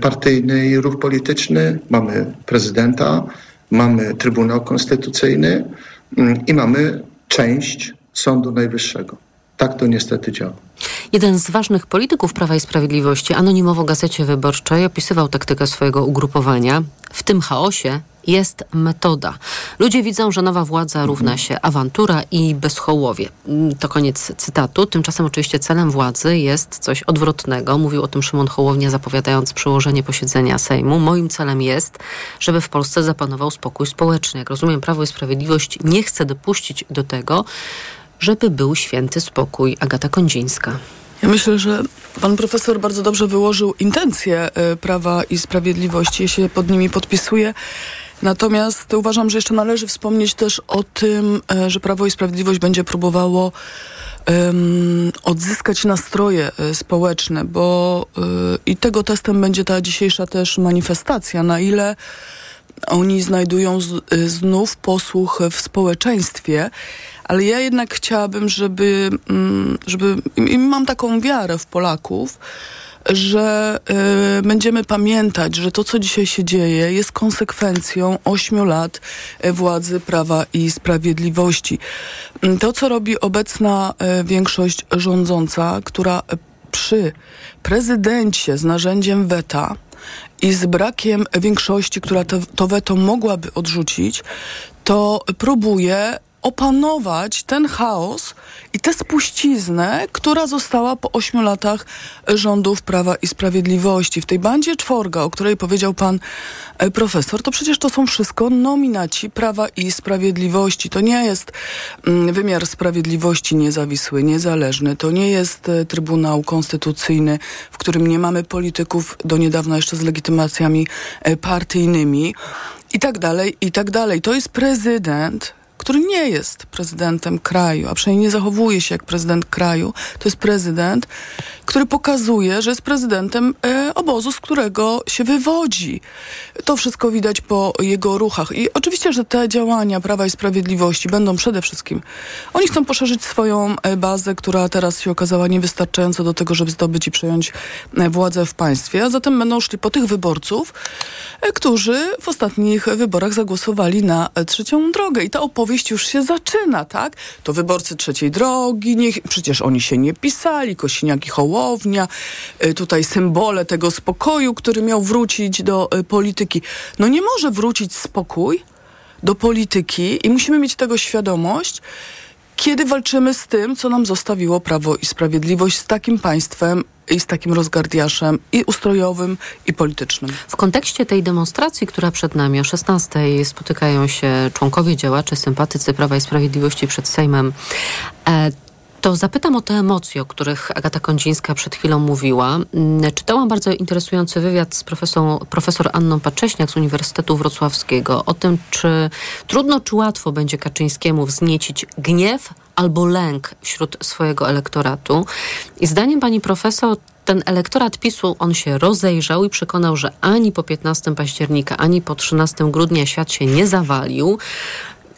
partyjny i ruch polityczny, mamy prezydenta, mamy Trybunał Konstytucyjny, i mamy część Sądu Najwyższego. Tak to niestety działa. Jeden z ważnych polityków Prawa i Sprawiedliwości anonimowo w Gazecie Wyborczej opisywał taktykę swojego ugrupowania. W tym chaosie jest metoda. Ludzie widzą, że nowa władza równa się awantura i bezhołowie. To koniec cytatu. Tymczasem oczywiście celem władzy jest coś odwrotnego. Mówił o tym Szymon Hołownia, zapowiadając przełożenie posiedzenia Sejmu. Moim celem jest, żeby w Polsce zapanował spokój społeczny. Jak rozumiem, Prawo i Sprawiedliwość nie chce dopuścić do tego, żeby był święty spokój. Agata Kącińska. Ja myślę, że pan profesor bardzo dobrze wyłożył intencje Prawa i Sprawiedliwości. Ja się pod nimi podpisuję. Natomiast uważam, że jeszcze należy wspomnieć też o tym, że Prawo i Sprawiedliwość będzie próbowało um, odzyskać nastroje społeczne, bo um, i tego testem będzie ta dzisiejsza też manifestacja, na ile oni znajdują z, znów posłuch w społeczeństwie, ale ja jednak chciałabym, żeby, żeby i mam taką wiarę w Polaków, że y, będziemy pamiętać, że to, co dzisiaj się dzieje, jest konsekwencją ośmiu lat władzy Prawa i Sprawiedliwości. To, co robi obecna y, większość rządząca, która przy prezydencie z narzędziem weta i z brakiem większości, która to, to weto mogłaby odrzucić, to próbuje opanować ten chaos i tę spuściznę, która została po ośmiu latach rządów Prawa i Sprawiedliwości. W tej bandzie czworga, o której powiedział pan profesor, to przecież to są wszystko nominaci Prawa i Sprawiedliwości. To nie jest wymiar sprawiedliwości niezawisły, niezależny. To nie jest Trybunał Konstytucyjny, w którym nie mamy polityków do niedawna jeszcze z legitymacjami partyjnymi i tak dalej, i tak dalej. To jest prezydent, który nie jest prezydentem kraju, a przynajmniej nie zachowuje się jak prezydent kraju. To jest prezydent, który pokazuje, że jest prezydentem e, obozu, z którego się wywodzi. To wszystko widać po jego ruchach. I oczywiście, że te działania Prawa i Sprawiedliwości będą przede wszystkim... Oni chcą poszerzyć swoją bazę, która teraz się okazała niewystarczająca do tego, żeby zdobyć i przejąć władzę w państwie. A zatem będą szli po tych wyborców, e, którzy w ostatnich wyborach zagłosowali na trzecią drogę. I ta opowieść już się zaczyna, tak? To wyborcy trzeciej drogi, niech, przecież oni się nie pisali, Kosiniak i Hołownia, tutaj symbole tego spokoju, który miał wrócić do polityki. No nie może wrócić spokój do polityki i musimy mieć tego świadomość, kiedy walczymy z tym, co nam zostawiło Prawo i Sprawiedliwość, z takim państwem i z takim rozgardiaszem i ustrojowym, i politycznym. W kontekście tej demonstracji, która przed nami o szesnastej spotykają się członkowie, działacze, sympatycy Prawa i Sprawiedliwości przed Sejmem, to zapytam o te emocje, o których Agata Kącińska przed chwilą mówiła. Czytałam bardzo interesujący wywiad z profesor, profesor Anną Pacześniak z Uniwersytetu Wrocławskiego o tym, czy trudno, czy łatwo będzie Kaczyńskiemu wzniecić gniew albo lęk wśród swojego elektoratu. I zdaniem pani profesor, ten elektorat PiSu, on się rozejrzał i przekonał, że ani po piętnastego października, ani po trzynastego grudnia świat się nie zawalił,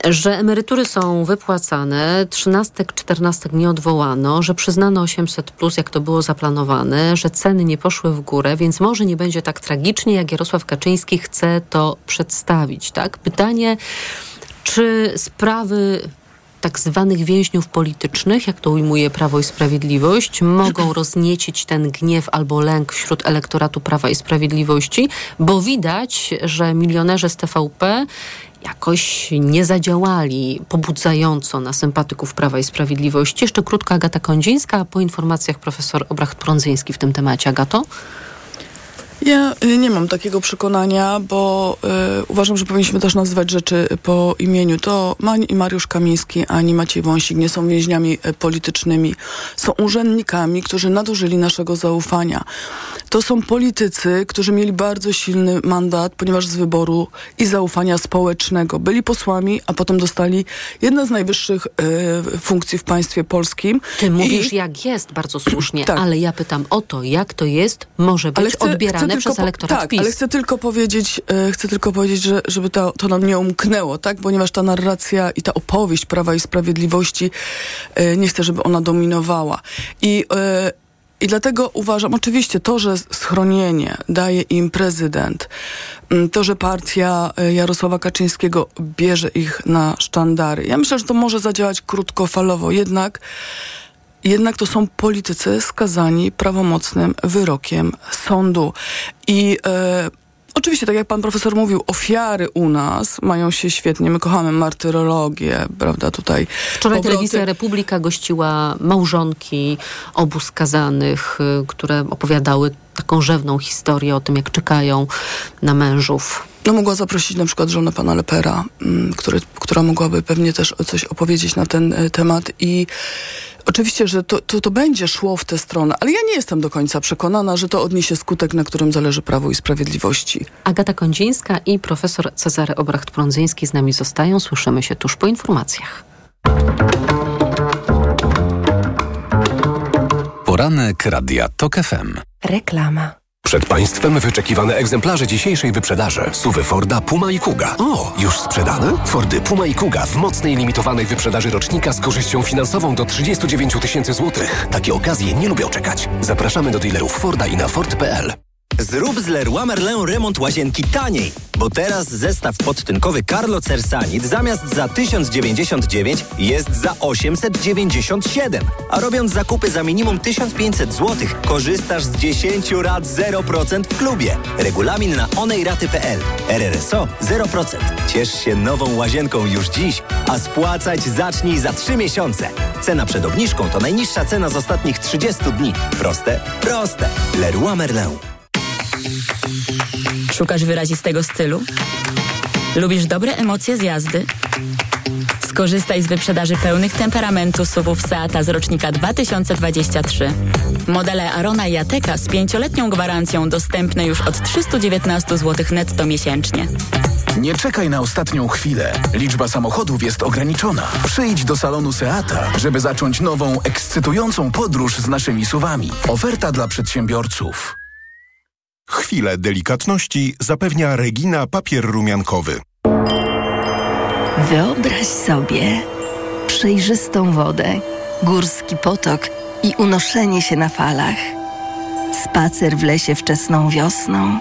że emerytury są wypłacane, trzynastek, czternastek nie odwołano, że przyznano osiemset plus, jak to było zaplanowane, że ceny nie poszły w górę, więc może nie będzie tak tragicznie, jak Jarosław Kaczyński chce to przedstawić, tak? Pytanie, czy sprawy tak zwanych więźniów politycznych, jak to ujmuje Prawo i Sprawiedliwość, mogą rozniecić ten gniew albo lęk wśród elektoratu Prawa i Sprawiedliwości, bo widać, że milionerzy z T V P jakoś nie zadziałali pobudzająco na sympatyków Prawa i Sprawiedliwości. Jeszcze krótko Agata Kądzińska, a po informacjach profesor Obracht-Prądzyński w tym temacie. Agato? Ja nie mam takiego przekonania, bo y, uważam, że powinniśmy też nazywać rzeczy po imieniu. To ani Mariusz Kamiński, ani Maciej Wąsik nie są więźniami y, politycznymi. Są urzędnikami, którzy nadużyli naszego zaufania. To są politycy, którzy mieli bardzo silny mandat, ponieważ z wyboru i zaufania społecznego. Byli posłami, a potem dostali jedną z najwyższych y, funkcji w państwie polskim. Ty mówisz, I... jak jest, bardzo słusznie, tak. Ale ja pytam o to, jak to jest, może być chcę, odbierane. Chcę przez elektorat tak, PiS. Ale chcę tylko powiedzieć, e, chcę tylko powiedzieć, że, żeby to, to nam nie umknęło, tak? Ponieważ ta narracja i ta opowieść Prawa i Sprawiedliwości e, nie chcę, żeby ona dominowała. I e, I dlatego uważam, oczywiście to, że schronienie daje im prezydent, to, że partia Jarosława Kaczyńskiego bierze ich na sztandary. Ja myślę, że to może zadziałać krótkofalowo, jednak Jednak to są politycy skazani prawomocnym wyrokiem sądu. I e, oczywiście, tak jak pan profesor mówił, ofiary u nas mają się świetnie. My kochamy martyrologię, prawda, tutaj. Wczoraj obroty. Telewizja Republika gościła małżonki obu skazanych, które opowiadały taką rzewną historię o tym, jak czekają na mężów. No mogła zaprosić na przykład żonę pana Lepera, który, która mogłaby pewnie też coś opowiedzieć na ten temat i oczywiście, że to, to, to będzie szło w tę stronę, ale ja nie jestem do końca przekonana, że to odniesie skutek, na którym zależy Prawu i Sprawiedliwości. Agata Kądzińska i profesor Cezary Obracht-Prądzyński z nami zostają. Słyszymy się tuż po informacjach. Poranek Radia TOK F M. Reklama. Przed Państwem wyczekiwane egzemplarze dzisiejszej wyprzedaży. suwy Forda, Puma i Kuga. O, już sprzedane? Fordy Puma i Kuga w mocnej, limitowanej wyprzedaży rocznika z korzyścią finansową do trzydziestu dziewięciu tysięcy złotych. Takie okazje nie lubią czekać. Zapraszamy do dealerów Forda i na Ford kropka p l. Zrób z Leroy Merlin remont łazienki taniej, bo teraz zestaw podtynkowy Carlo Cersanit zamiast za tysiąc dziewięćdziesiąt dziewięć jest za osiemset dziewięćdziesiąt siedem. A robiąc zakupy za minimum tysiąc pięćset złotych korzystasz z dziesięć rat zero procent w klubie. Regulamin na onej raty kropka p l. R R S O zero procent. Ciesz się nową łazienką już dziś, a spłacać zacznij za trzy miesiące. Cena przed obniżką to najniższa cena z ostatnich trzydziestu dni. Proste, proste. Leroy Merlin. Szukasz wyrazistego stylu? Lubisz dobre emocje z jazdy? Skorzystaj z wyprzedaży pełnych temperamentu S U V-ów Seata z rocznika dwa tysiące dwudziestego trzeciego. Modele Arona i Ateca z pięcioletnią gwarancją dostępne już od trzystu dziewiętnastu złotych netto miesięcznie. Nie czekaj na ostatnią chwilę. Liczba samochodów jest ograniczona. Przyjdź do salonu Seata, żeby zacząć nową, ekscytującą podróż z naszymi S U V-ami. Oferta dla przedsiębiorców. Chwilę delikatności zapewnia Regina papier rumiankowy. Wyobraź sobie przejrzystą wodę, górski potok i unoszenie się na falach. Spacer w lesie wczesną wiosną.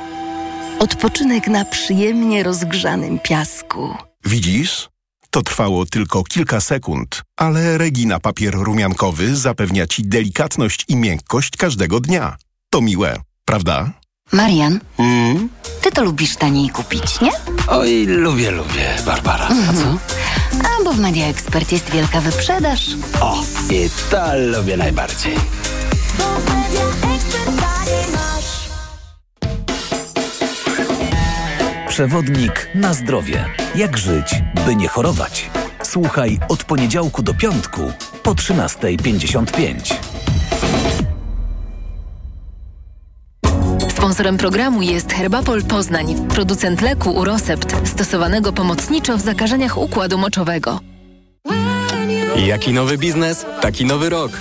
Odpoczynek na przyjemnie rozgrzanym piasku. Widzisz? To trwało tylko kilka sekund, ale Regina papier rumiankowy zapewnia Ci delikatność i miękkość każdego dnia. To miłe, prawda? Marian, mm? Ty to lubisz taniej kupić, nie? Oj, lubię, lubię, Barbara. Mm-hmm. A co? A bo w Media Expert jest wielka wyprzedaż. O, i to lubię najbardziej. Bo w Media Expert dalej masz. Przewodnik na zdrowie. Jak żyć, by nie chorować? Słuchaj od poniedziałku do piątku po trzynasta pięćdziesiąt pięć. Sponsorem programu jest Herbapol Poznań, producent leku Urosept, stosowanego pomocniczo w zakażeniach układu moczowego. Jaki nowy biznes, taki nowy rok.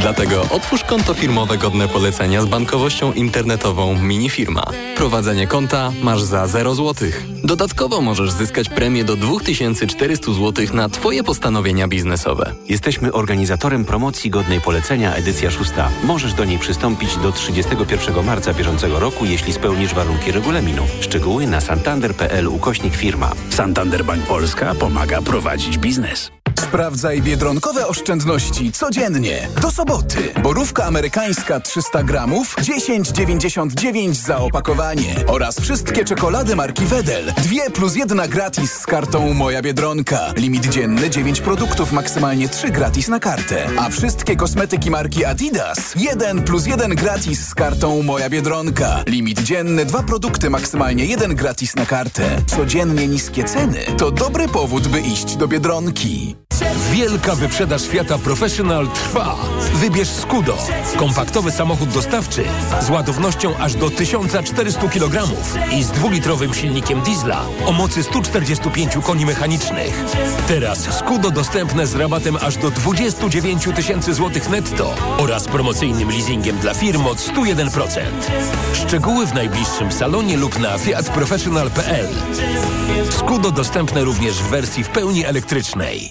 Dlatego otwórz konto firmowe godne polecenia z bankowością internetową Minifirma. Prowadzenie konta masz za zero złotych. Dodatkowo możesz zyskać premię do dwa tysiące czterysta złotych na Twoje postanowienia biznesowe. Jesteśmy organizatorem promocji godnej polecenia edycja szósta. Możesz do niej przystąpić do trzydziestego pierwszego marca bieżącego roku, jeśli spełnisz warunki regulaminu. Szczegóły na santander.pl ukośnik firma. Santander Bank Polska pomaga prowadzić biznes. Sprawdzaj biedronkowe oszczędności codziennie. Do soboty. Borówka amerykańska trzysta gramów, dziesięć dziewięćdziesiąt dziewięć za opakowanie. Oraz wszystkie czekolady marki Wedel. Dwie plus jedna gratis z kartą Moja Biedronka. Limit dzienny dziewięć produktów, maksymalnie trzy gratis na kartę. A wszystkie kosmetyki marki Adidas. jeden plus jeden gratis z kartą Moja Biedronka. Limit dzienny dwa produkty, maksymalnie jeden gratis na kartę. Codziennie niskie ceny to dobry powód, by iść do Biedronki. Wielka wyprzedaż Fiata Professional trwa. Wybierz Scudo, kompaktowy samochód dostawczy z ładownością aż do tysiąc czterysta kilogramów i z dwulitrowym silnikiem diesla o mocy stu czterdziestu pięciu koni mechanicznych. Teraz Scudo dostępne z rabatem aż do dwudziestu dziewięciu tysięcy złotych netto oraz promocyjnym leasingiem dla firm od stu jeden procent. Szczegóły w najbliższym salonie lub na fiat professional kropka p l. Scudo dostępne również w wersji w pełni elektrycznej.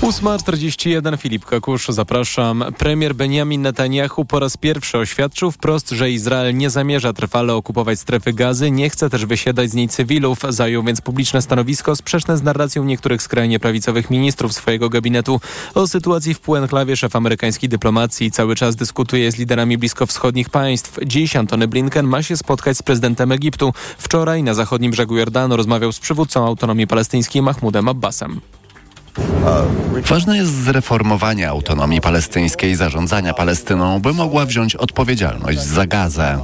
ósma czterdzieści jeden, Filip Kakusz, zapraszam. Premier Benjamin Netanyahu po raz pierwszy oświadczył wprost, że Izrael nie zamierza trwale okupować strefy Gazy, nie chce też wysiadać z niej cywilów. Zajął więc publiczne stanowisko sprzeczne z narracją niektórych skrajnie prawicowych ministrów swojego gabinetu. O sytuacji w półenklawie szef amerykańskiej dyplomacji cały czas dyskutuje z liderami bliskowschodnich państw. Dziś Antony Blinken ma się spotkać z prezydentem Egiptu. Wczoraj na zachodnim brzegu Jordanu rozmawiał z przywódcą autonomii palestyńskiej Mahmudem Abbasem. Ważne jest zreformowanie autonomii palestyńskiej i zarządzania Palestyną, by mogła wziąć odpowiedzialność za Gazę.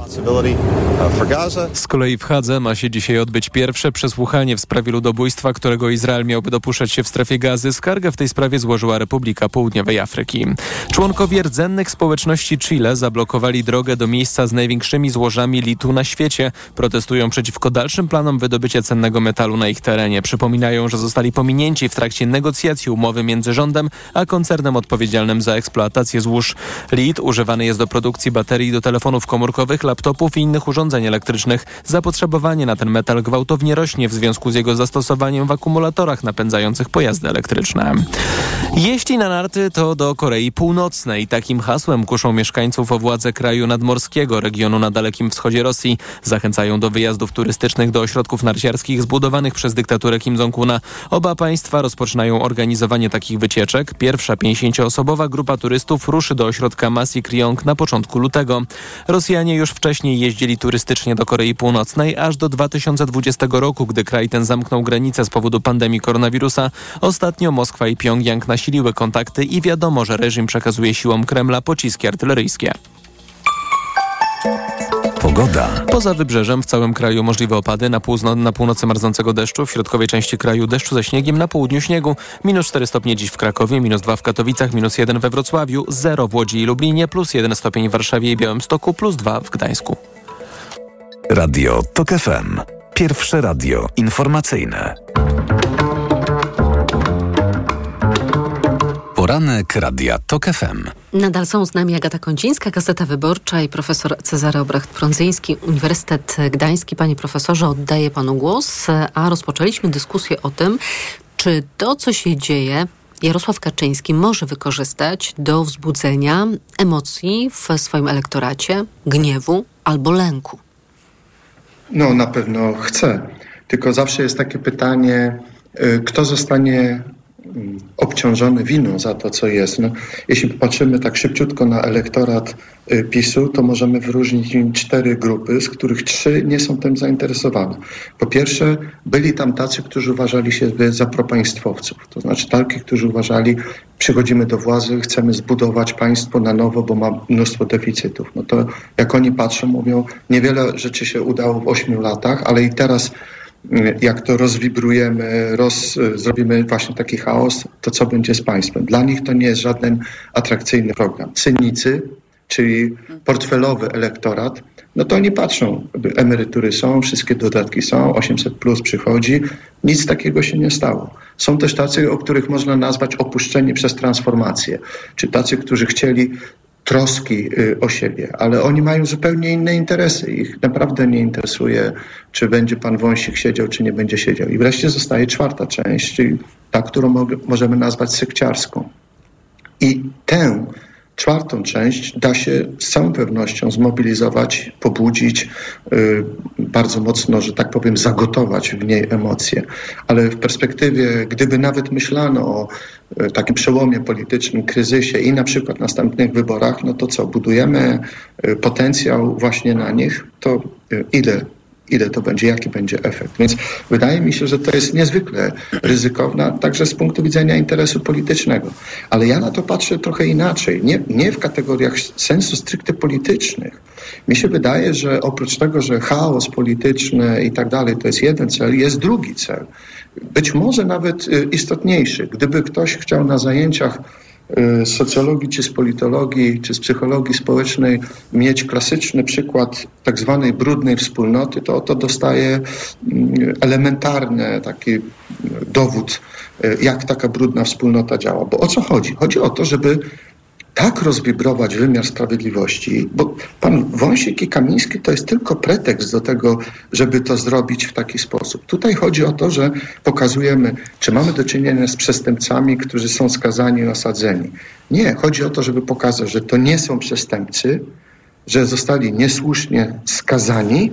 Z kolei w Hadze ma się dzisiaj odbyć pierwsze przesłuchanie w sprawie ludobójstwa, którego Izrael miałby dopuszczać się w strefie Gazy. Skargę w tej sprawie złożyła Republika Południowej Afryki. Członkowie rdzennych społeczności Chile zablokowali drogę do miejsca z największymi złożami litu na świecie. Protestują przeciwko dalszym planom wydobycia cennego metalu na ich terenie. Przypominają, że zostali pominięci w trakcie negocjacji renegocjacji umowy między rządem a koncernem odpowiedzialnym za eksploatację złóż. Lit używany jest do produkcji baterii do telefonów komórkowych, laptopów i innych urządzeń elektrycznych. Zapotrzebowanie na ten metal gwałtownie rośnie w związku z jego zastosowaniem w akumulatorach napędzających pojazdy elektryczne. Jeśli na narty, to do Korei Północnej. Takim hasłem kuszą mieszkańców o władze kraju nadmorskiego, regionu na Dalekim Wschodzie Rosji. Zachęcają do wyjazdów turystycznych do ośrodków narciarskich zbudowanych przez dyktaturę Kim Jong-una. Oba państwa rozpoczynają organizowanie takich wycieczek. Pierwsza pięćdziesięcioosobowa grupa turystów ruszy do ośrodka Masi-Kryong na początku lutego. Rosjanie już wcześniej jeździli turystycznie do Korei Północnej aż do dwa tysiące dwudziestego roku, gdy kraj ten zamknął granice z powodu pandemii koronawirusa. Ostatnio Moskwa i Pjongjang nasiliły kontakty i wiadomo, że reżim przekazuje siłom Kremla pociski artyleryjskie. Pogoda. Poza wybrzeżem w całym kraju możliwe opady, na, półno, na północy marznącego deszczu, w środkowej części kraju deszczu ze śniegiem, na południu śniegu. minus cztery stopnie dziś w Krakowie, minus dwa w Katowicach, minus jeden we Wrocławiu, zero w Łodzi i Lublinie, plus jeden stopień w Warszawie i Białymstoku, plus dwa w Gdańsku. Radio TOK F M. Pierwsze radio informacyjne. Poranek Radia TOK F M. Nadal są z nami Agata Kącińska, Gazeta Wyborcza i profesor Cezary Obracht-Prądzyński, Uniwersytet Gdański. Panie profesorze, oddaję panu głos, a rozpoczęliśmy dyskusję o tym, czy to, co się dzieje, Jarosław Kaczyński może wykorzystać do wzbudzenia emocji w swoim elektoracie, gniewu albo lęku. No, na pewno chce. Tylko zawsze jest takie pytanie, kto zostanie obciążony winą za to, co jest. No, jeśli popatrzymy tak szybciutko na elektorat PiSu, to możemy wyróżnić im cztery grupy, z których trzy nie są tym zainteresowane. Po pierwsze, byli tam tacy, którzy uważali się za propaństwowców. To znaczy takich, którzy uważali, przychodzimy do władzy, chcemy zbudować państwo na nowo, bo ma mnóstwo deficytów. No to jak oni patrzą, mówią, niewiele rzeczy się udało w ośmiu latach, ale i teraz jak to rozwibrujemy, roz, zrobimy właśnie taki chaos, to co będzie z państwem? Dla nich to nie jest żaden atrakcyjny program. Cynicy, czyli portfelowy elektorat, no to oni patrzą, emerytury są, wszystkie dodatki są, osiemset plus przychodzi, nic takiego się nie stało. Są też tacy, o których można nazwać opuszczeni przez transformację, czy tacy, którzy chcieli troski o siebie, ale oni mają zupełnie inne interesy. Ich naprawdę nie interesuje, czy będzie pan Wąsik siedział, czy nie będzie siedział. I wreszcie zostaje czwarta część, czyli ta, którą mo- możemy nazwać sekciarską. I tę czwartą część da się z całą pewnością zmobilizować, pobudzić, yy, bardzo mocno, że tak powiem, zagotować w niej emocje. Ale w perspektywie, gdyby nawet myślano o yy, takim przełomie politycznym, kryzysie i na przykład następnych wyborach, no to co, budujemy yy, potencjał właśnie na nich, to yy, ile? ile to będzie, jaki będzie efekt. Więc wydaje mi się, że to jest niezwykle ryzykowne, także z punktu widzenia interesu politycznego. Ale ja na to patrzę trochę inaczej, nie, nie w kategoriach sensu stricte politycznych. Mi się wydaje, że oprócz tego, że chaos polityczny i tak dalej, to jest jeden cel, jest drugi cel. Być może nawet istotniejszy. Gdyby ktoś chciał na zajęciach z socjologii, czy z politologii, czy z psychologii społecznej mieć klasyczny przykład tak zwanej brudnej wspólnoty, to oto dostaje elementarny taki dowód, jak taka brudna wspólnota działa. Bo o co chodzi? Chodzi o to, żeby tak rozwibrować wymiar sprawiedliwości, bo pan Wąsik i Kamiński to jest tylko pretekst do tego, żeby to zrobić w taki sposób. Tutaj chodzi o to, że pokazujemy, czy mamy do czynienia z przestępcami, którzy są skazani i osadzeni. Nie, chodzi o to, żeby pokazać, że to nie są przestępcy, że zostali niesłusznie skazani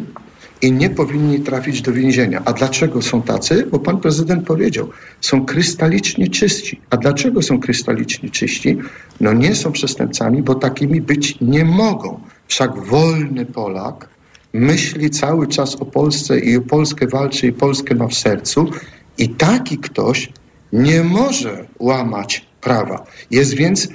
i nie powinni trafić do więzienia. A dlaczego są tacy? Bo pan prezydent powiedział, są krystalicznie czyści. A dlaczego są krystalicznie czyści? No nie są przestępcami, bo takimi być nie mogą. Wszak wolny Polak myśli cały czas o Polsce i o Polskę walczy i Polskę ma w sercu i taki ktoś nie może łamać prawa. Jest więc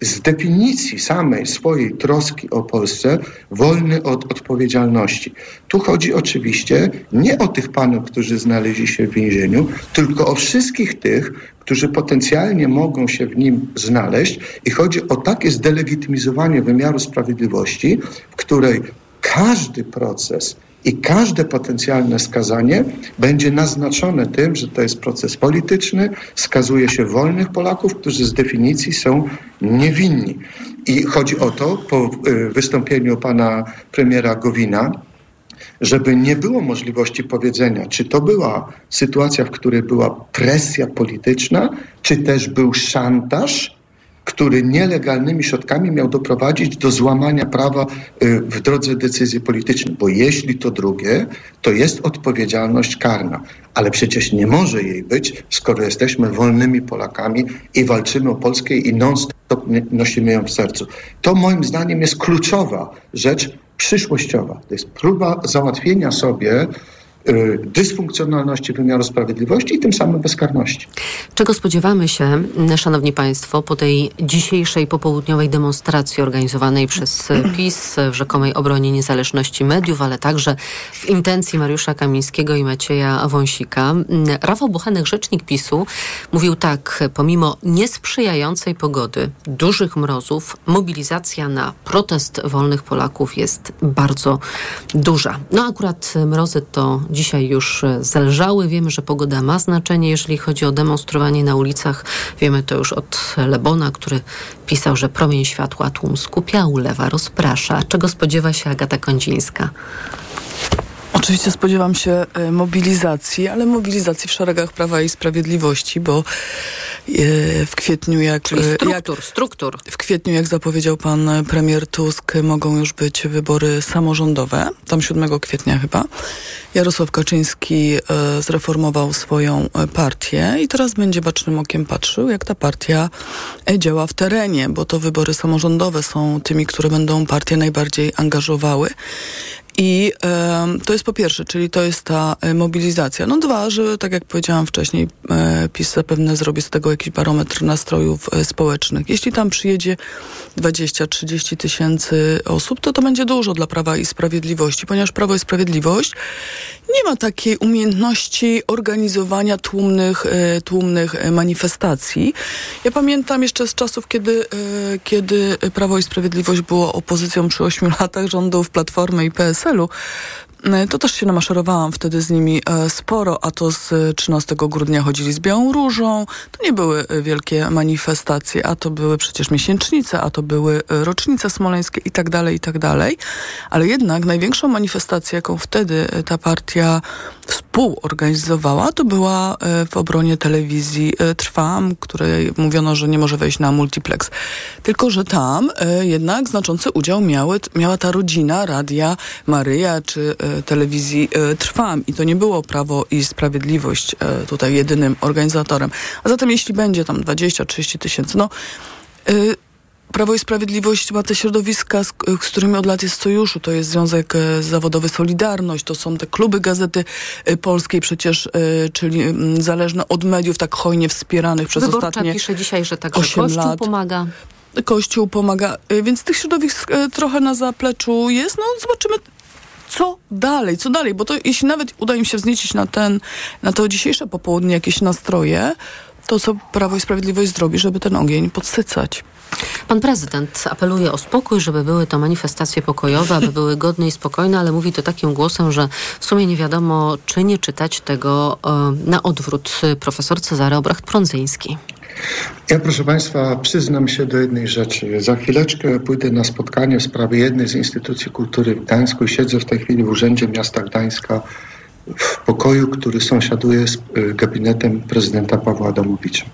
z definicji samej swojej troski o Polsce wolny od odpowiedzialności. Tu chodzi oczywiście nie o tych panów, którzy znaleźli się w więzieniu, tylko o wszystkich tych, którzy potencjalnie mogą się w nim znaleźć i chodzi o takie zdelegitymizowanie wymiaru sprawiedliwości, w której każdy proces I każde potencjalne skazanie będzie naznaczone tym, że to jest proces polityczny, skazuje się wolnych Polaków, którzy z definicji są niewinni. I chodzi o to, po wystąpieniu pana premiera Gowina, żeby nie było możliwości powiedzenia, czy to była sytuacja, w której była presja polityczna, czy też był szantaż, który nielegalnymi środkami miał doprowadzić do złamania prawa w drodze decyzji politycznej. Bo jeśli to drugie, to jest odpowiedzialność karna. Ale przecież nie może jej być, skoro jesteśmy wolnymi Polakami i walczymy o Polskę i non-stop nosimy ją w sercu. To moim zdaniem jest kluczowa rzecz przyszłościowa. To jest próba załatwienia sobie dysfunkcjonalności wymiaru sprawiedliwości i tym samym bezkarności. Czego spodziewamy się, szanowni państwo, po tej dzisiejszej popołudniowej demonstracji organizowanej przez PiS w rzekomej obronie niezależności mediów, ale także w intencji Mariusza Kamińskiego i Macieja Wąsika? Rafał Bochenek, rzecznik PiS-u, mówił tak: pomimo niesprzyjającej pogody, dużych mrozów, mobilizacja na protest wolnych Polaków jest bardzo duża. No akurat mrozy to dzisiaj już zelżały. Wiemy, że pogoda ma znaczenie, jeżeli chodzi o demonstrowanie na ulicach. Wiemy to już od Lebona, który pisał, że promień światła tłum skupia, ulewa rozprasza. Czego spodziewa się Agata Kącińska? Oczywiście spodziewam się mobilizacji, ale mobilizacji w szeregach Prawa i Sprawiedliwości, bo w kwietniu, jak, struktur, jak, struktur. w kwietniu, jak zapowiedział pan premier Tusk, mogą już być wybory samorządowe, tam siódmego kwietnia chyba. Jarosław Kaczyński zreformował swoją partię i teraz będzie bacznym okiem patrzył, jak ta partia działa w terenie, bo to wybory samorządowe są tymi, które będą partię najbardziej angażowały. I y, to jest po pierwsze, czyli to jest ta y, mobilizacja. No dwa, że tak jak powiedziałam wcześniej, y, PiS zapewne zrobi z tego jakiś barometr nastrojów y, społecznych. Jeśli tam przyjedzie dwadzieścia trzydzieści tysięcy osób, to to będzie dużo dla Prawa i Sprawiedliwości, ponieważ Prawo i Sprawiedliwość nie ma takiej umiejętności organizowania tłumnych, y, tłumnych manifestacji. Ja pamiętam jeszcze z czasów, kiedy, y, kiedy Prawo i Sprawiedliwość było opozycją przy ośmiu latach rządów Platformy i P S L, to też się namaszerowałam wtedy z nimi sporo, a to z trzynastego grudnia chodzili z białą różą. To nie były wielkie manifestacje, a to były przecież miesięcznice, a to były rocznice smoleńskie i tak dalej, i tak dalej. Ale jednak największą manifestację, jaką wtedy ta partia współorganizowała, to była w obronie telewizji Trwam, której mówiono, że nie może wejść na multiplex. Tylko że tam jednak znaczący udział miały, miała ta rodzina Radia Maryja czy telewizji Trwam i to nie było Prawo i Sprawiedliwość tutaj jedynym organizatorem. A zatem jeśli będzie tam dwadzieścia trzydzieści tysięcy, no... Y- Prawo i Sprawiedliwość ma te środowiska, z, z którymi od lat jest w sojuszu. To jest Związek Zawodowy Solidarność, to są te kluby Gazety Polskiej przecież, czyli zależne od mediów, tak hojnie wspieranych przez Wyborcza ostatnie osiem lat. Wyborcza pisze dzisiaj, że także Kościół pomaga. Kościół pomaga, więc tych środowisk trochę na zapleczu jest. No zobaczymy, co dalej, co dalej, bo to jeśli nawet uda im się wzniecić na, ten, na to dzisiejsze popołudnie jakieś nastroje, to co Prawo i Sprawiedliwość zrobi, żeby ten ogień podsycać. Pan prezydent apeluje o spokój, żeby były to manifestacje pokojowe, aby były godne i spokojne, ale mówi to takim głosem, że w sumie nie wiadomo, czy nie czytać tego y, na odwrót. Profesor Cezary Obracht-Prądzyński. Ja, proszę państwa, przyznam się do jednej rzeczy. Za chwileczkę pójdę na spotkanie w sprawie jednej z instytucji kultury w Gdańsku i siedzę w tej chwili w Urzędzie Miasta Gdańska w pokoju, który sąsiaduje z gabinetem prezydenta Pawła Adamowicza.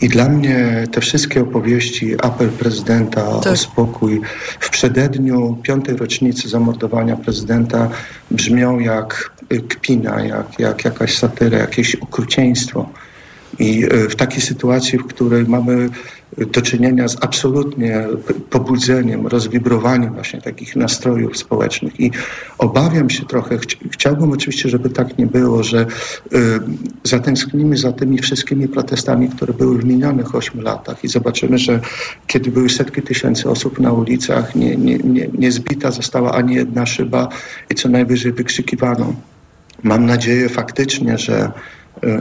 I dla mnie te wszystkie opowieści, apel prezydenta tak. o spokój w przededniu piątej rocznicy zamordowania prezydenta brzmią jak kpina, jak, jak jakaś satyra, jakieś okrucieństwo. I w takiej sytuacji, w której mamy do czynienia z absolutnie pobudzeniem, rozwibrowaniem właśnie takich nastrojów społecznych. I obawiam się trochę, ch- chciałbym oczywiście, żeby tak nie było, że y, zatęsknimy za tymi wszystkimi protestami, które były w minionych ośmiu latach i zobaczymy, że kiedy były setki tysięcy osób na ulicach, nie, nie, nie, nie zbita została ani jedna szyba i co najwyżej wykrzykiwano. Mam nadzieję faktycznie, że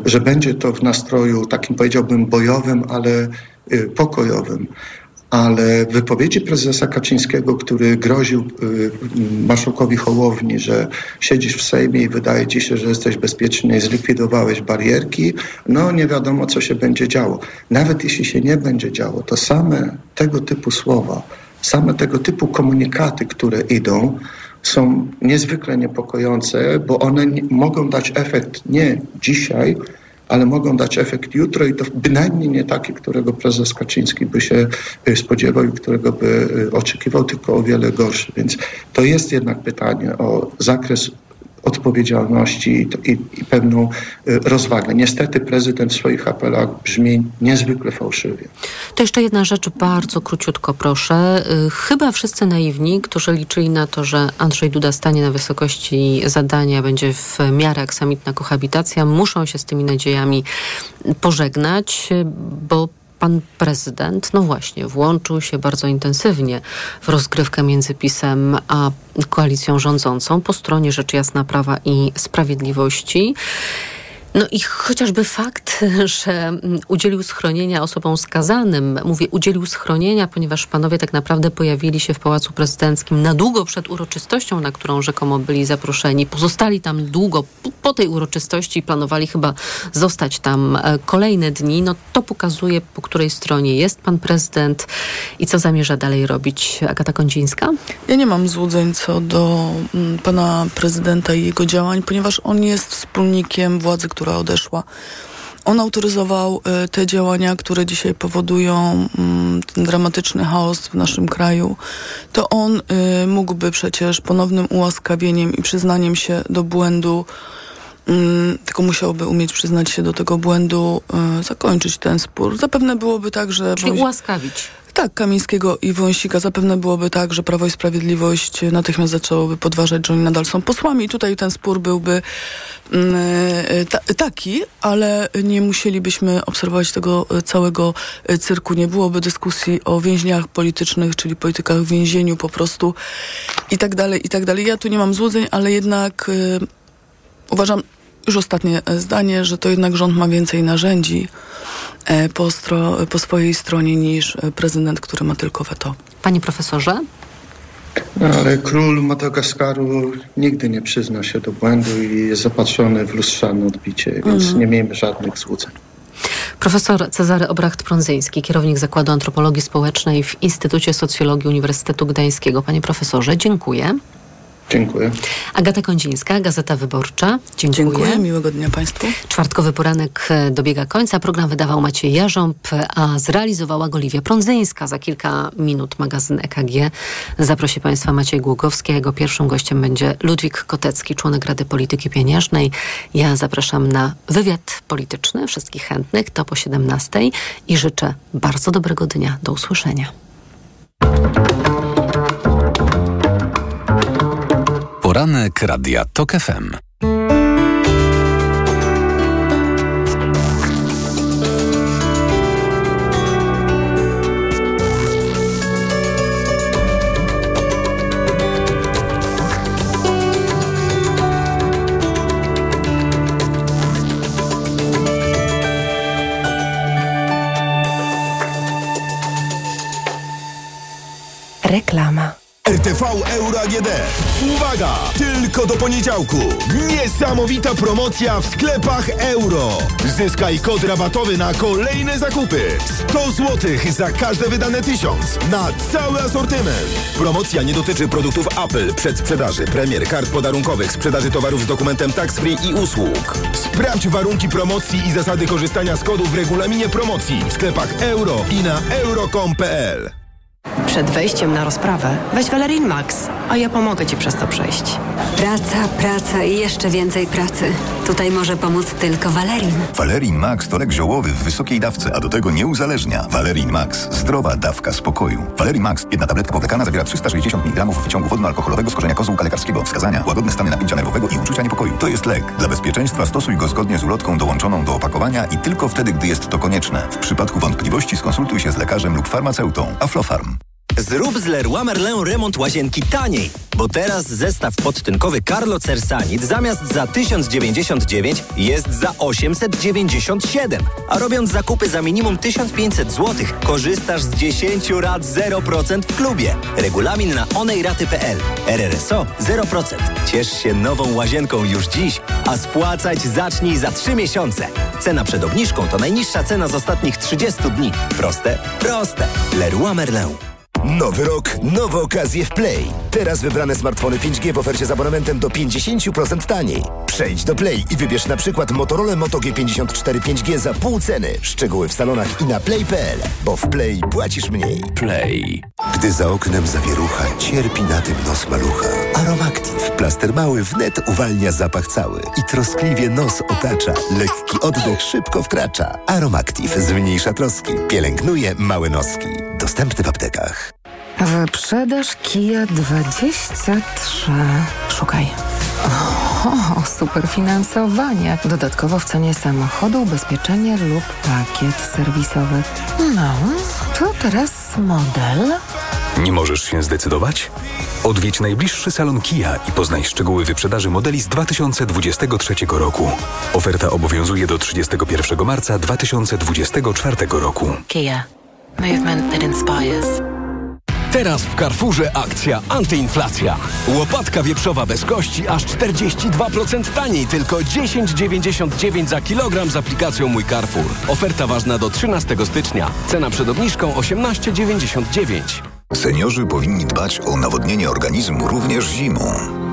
że będzie to w nastroju takim, powiedziałbym, bojowym, ale pokojowym. ale wypowiedzi prezesa Kaczyńskiego, który groził marszałkowi Hołowni, że siedzisz w Sejmie i wydaje ci się, że jesteś bezpieczny, zlikwidowałeś barierki, no nie wiadomo, co się będzie działo. Nawet jeśli się nie będzie działo, to same tego typu słowa, same tego typu komunikaty, które idą, są niezwykle niepokojące, bo one nie, mogą dać efekt nie dzisiaj, ale mogą dać efekt jutro i to bynajmniej nie taki, którego prezes Kaczyński by się spodziewał i którego by oczekiwał, tylko o wiele gorszy. Więc to jest jednak pytanie o zakres odpowiedzialności i, i pewną rozwagę. Niestety prezydent w swoich apelach brzmi niezwykle fałszywie. To jeszcze jedna rzecz, bardzo króciutko proszę. Chyba wszyscy naiwni, którzy liczyli na to, że Andrzej Duda stanie na wysokości zadania, będzie w miarę aksamitna kohabitacja, muszą się z tymi nadziejami pożegnać, bo pan prezydent, no właśnie, włączył się bardzo intensywnie w rozgrywkę między PiS-em a koalicją rządzącą po stronie rzecz jasna Prawa i Sprawiedliwości. No i chociażby fakt, że udzielił schronienia osobom skazanym, mówię udzielił schronienia, ponieważ panowie tak naprawdę pojawili się w Pałacu Prezydenckim na długo przed uroczystością, na którą rzekomo byli zaproszeni. Pozostali tam długo po tej uroczystości i planowali chyba zostać tam kolejne dni. No to pokazuje, po której stronie jest pan prezydent i co zamierza dalej robić. Agata Kącińska? Ja nie mam złudzeń co do pana prezydenta i jego działań, ponieważ on jest wspólnikiem władzy, która odeszła. On autoryzował y, te działania, które dzisiaj powodują y, ten dramatyczny chaos w naszym kraju. To on y, mógłby przecież ponownym ułaskawieniem i przyznaniem się do błędu, y, tylko musiałby umieć przyznać się do tego błędu, y, zakończyć ten spór. Zapewne byłoby tak, że... Czyli bądź... ułaskawić. Tak, Kamińskiego i Wąsika. Zapewne byłoby tak, że Prawo i Sprawiedliwość natychmiast zaczęłoby podważać, że oni nadal są posłami. I tutaj ten spór byłby t- taki, ale nie musielibyśmy obserwować tego całego cyrku. Nie byłoby dyskusji o więźniach politycznych, czyli politykach w więzieniu po prostu i tak dalej, i tak dalej. Ja tu nie mam złudzeń, ale jednak y- uważam, już ostatnie zdanie, że to jednak rząd ma więcej narzędzi po, stro- po swojej stronie niż prezydent, który ma tylko weto. Panie profesorze? No, ale król Madagaskaru nigdy nie przyzna się do błędu i jest zapatrzony w lustrzane odbicie, więc mm. nie miejmy żadnych złudzeń. Profesor Cezary Obracht-Prądzyński, kierownik Zakładu Antropologii Społecznej w Instytucie Socjologii Uniwersytetu Gdańskiego. Panie profesorze, dziękuję. Dziękuję. Agata Kącińska, Gazeta Wyborcza. Dziękuję. Dziękuję. Miłego dnia państwu. Czwartkowy poranek dobiega końca. Program wydawał Maciej Jarząb, a zrealizowała go Liwia Prądzyńska. Za kilka minut magazyn E K G zaprosi państwa Maciej Głogowski. Jego pierwszym gościem będzie Ludwik Kotecki, członek Rady Polityki Pieniężnej. Ja zapraszam na wywiad polityczny wszystkich chętnych. To po siedemnastej i życzę bardzo dobrego dnia. Do usłyszenia. Poranek Radia TOK F M. Reklama. R T V Euro A G D. Uwaga! Tylko do poniedziałku. Niesamowita promocja w sklepach Euro. Zyskaj kod rabatowy na kolejne zakupy. sto złotych za każde wydane tysiąc na cały asortyment. Promocja nie dotyczy produktów Apple, przedsprzedaży, premier, kart podarunkowych, sprzedaży towarów z dokumentem tax-free i usług. Sprawdź warunki promocji i zasady korzystania z kodu w regulaminie promocji w sklepach Euro i na euro kropka com kropka p l. Przed wejściem na rozprawę weź Valerin Max, a ja pomogę ci przez to przejść. Praca, praca i jeszcze więcej pracy. Tutaj może pomóc tylko Valerin. Valerin Max to lek ziołowy w wysokiej dawce, a do tego nie uzależnia. Valerin Max. Zdrowa dawka spokoju. Valerin Max. Jedna tabletka powlekana zawiera trzysta sześćdziesiąt miligramów wyciągu wodno-alkoholowego z korzenia kozłka lekarskiego. Wskazania: łagodne stany napięcia nerwowego i uczucia niepokoju. To jest lek. Dla bezpieczeństwa stosuj go zgodnie z ulotką dołączoną do opakowania i tylko wtedy, gdy jest to konieczne. W przypadku wątpliwości skonsultuj się z lekarzem lub farmaceutą. Aflofarm. Zrób z Leroy Merlin remont łazienki taniej. Bo teraz zestaw podtynkowy Carlo Cersanit zamiast za tysiąc dziewięćdziesiąt dziewięć jest za osiemset dziewięćdziesiąt siedem. A robiąc zakupy za minimum tysiąc pięćset złotych korzystasz z dziesięć rat zero procent w klubie. Regulamin na onej raty kropka p l. R R S O zero procent. Ciesz się nową łazienką już dziś, a spłacać zacznij za trzy miesiące. Cena przed obniżką to najniższa cena z ostatnich trzydziestu dni. Proste? Proste. Leroy Merlin. Nowy rok, nowe okazje w Play. Teraz wybrane smartfony pięć G w ofercie z abonamentem do pięćdziesiąt procent taniej. Przejdź do Play i wybierz na przykład Motorola Moto G pięćdziesiąt cztery pięć G za pół ceny. Szczegóły w salonach i na play kropka p l, bo w Play płacisz mniej. Play. Gdy za oknem zawierucha, cierpi na tym nos malucha. Aromactive, plaster mały wnet uwalnia zapach cały i troskliwie nos otacza. Lekki oddech szybko wkracza. Aromactive zmniejsza troski, pielęgnuje małe noski. Dostępny w aptekach. Wyprzedaż Kia dwadzieścia trzy. Szukaj. O, super finansowanie. Dodatkowo w cenie samochodu, ubezpieczenie lub pakiet serwisowy. No, to teraz model. Nie możesz się zdecydować? Odwiedź najbliższy salon Kia i poznaj szczegóły wyprzedaży modeli z dwa tysiące dwudziestego trzeciego roku. Oferta obowiązuje do trzydziestego pierwszego marca dwa tysiące dwudziestego czwartego roku. Kia. Movement that inspires. Teraz w Carrefourze akcja antyinflacja. Łopatka wieprzowa bez kości aż czterdzieści dwa procent taniej, tylko dziesięć dziewięćdziesiąt dziewięć za kilogram z aplikacją Mój Carrefour. Oferta ważna do trzynastego stycznia. Cena przed obniżką osiemnaście dziewięćdziesiąt dziewięć. Seniorzy powinni dbać o nawodnienie organizmu również zimą.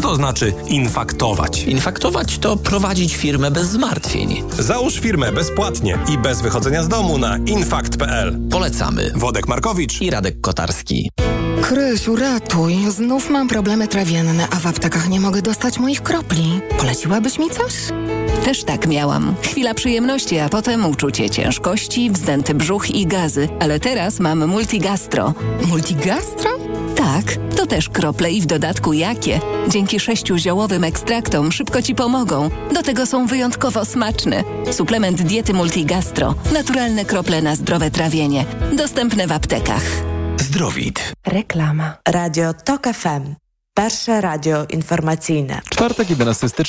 to znaczy infaktować? Infaktować to prowadzić firmę bez zmartwień. Załóż firmę bezpłatnie i bez wychodzenia z domu na infakt kropka p l. Polecamy. Wodek Markowicz i Radek Kotarski. Krysiu, ratuj. Znów mam problemy trawienne, a w aptekach nie mogę dostać moich kropli. Poleciłabyś mi coś? Też tak miałam. Chwila przyjemności, a potem uczucie ciężkości, wzdęty brzuch i gazy. Ale teraz mam Multigastro. Multigastro? Tak, to też krople i w dodatku jakie. Dzięki sześciu ziołowym ekstraktom szybko Ci pomogą. Do tego są wyjątkowo smaczne. Suplement diety Multigastro. Naturalne krople na zdrowe trawienie. Dostępne w aptekach. Zdrowid. Reklama. Radio Tok F M. Pierwsze radio informacyjne. Czwartek, jedenastego stycznia.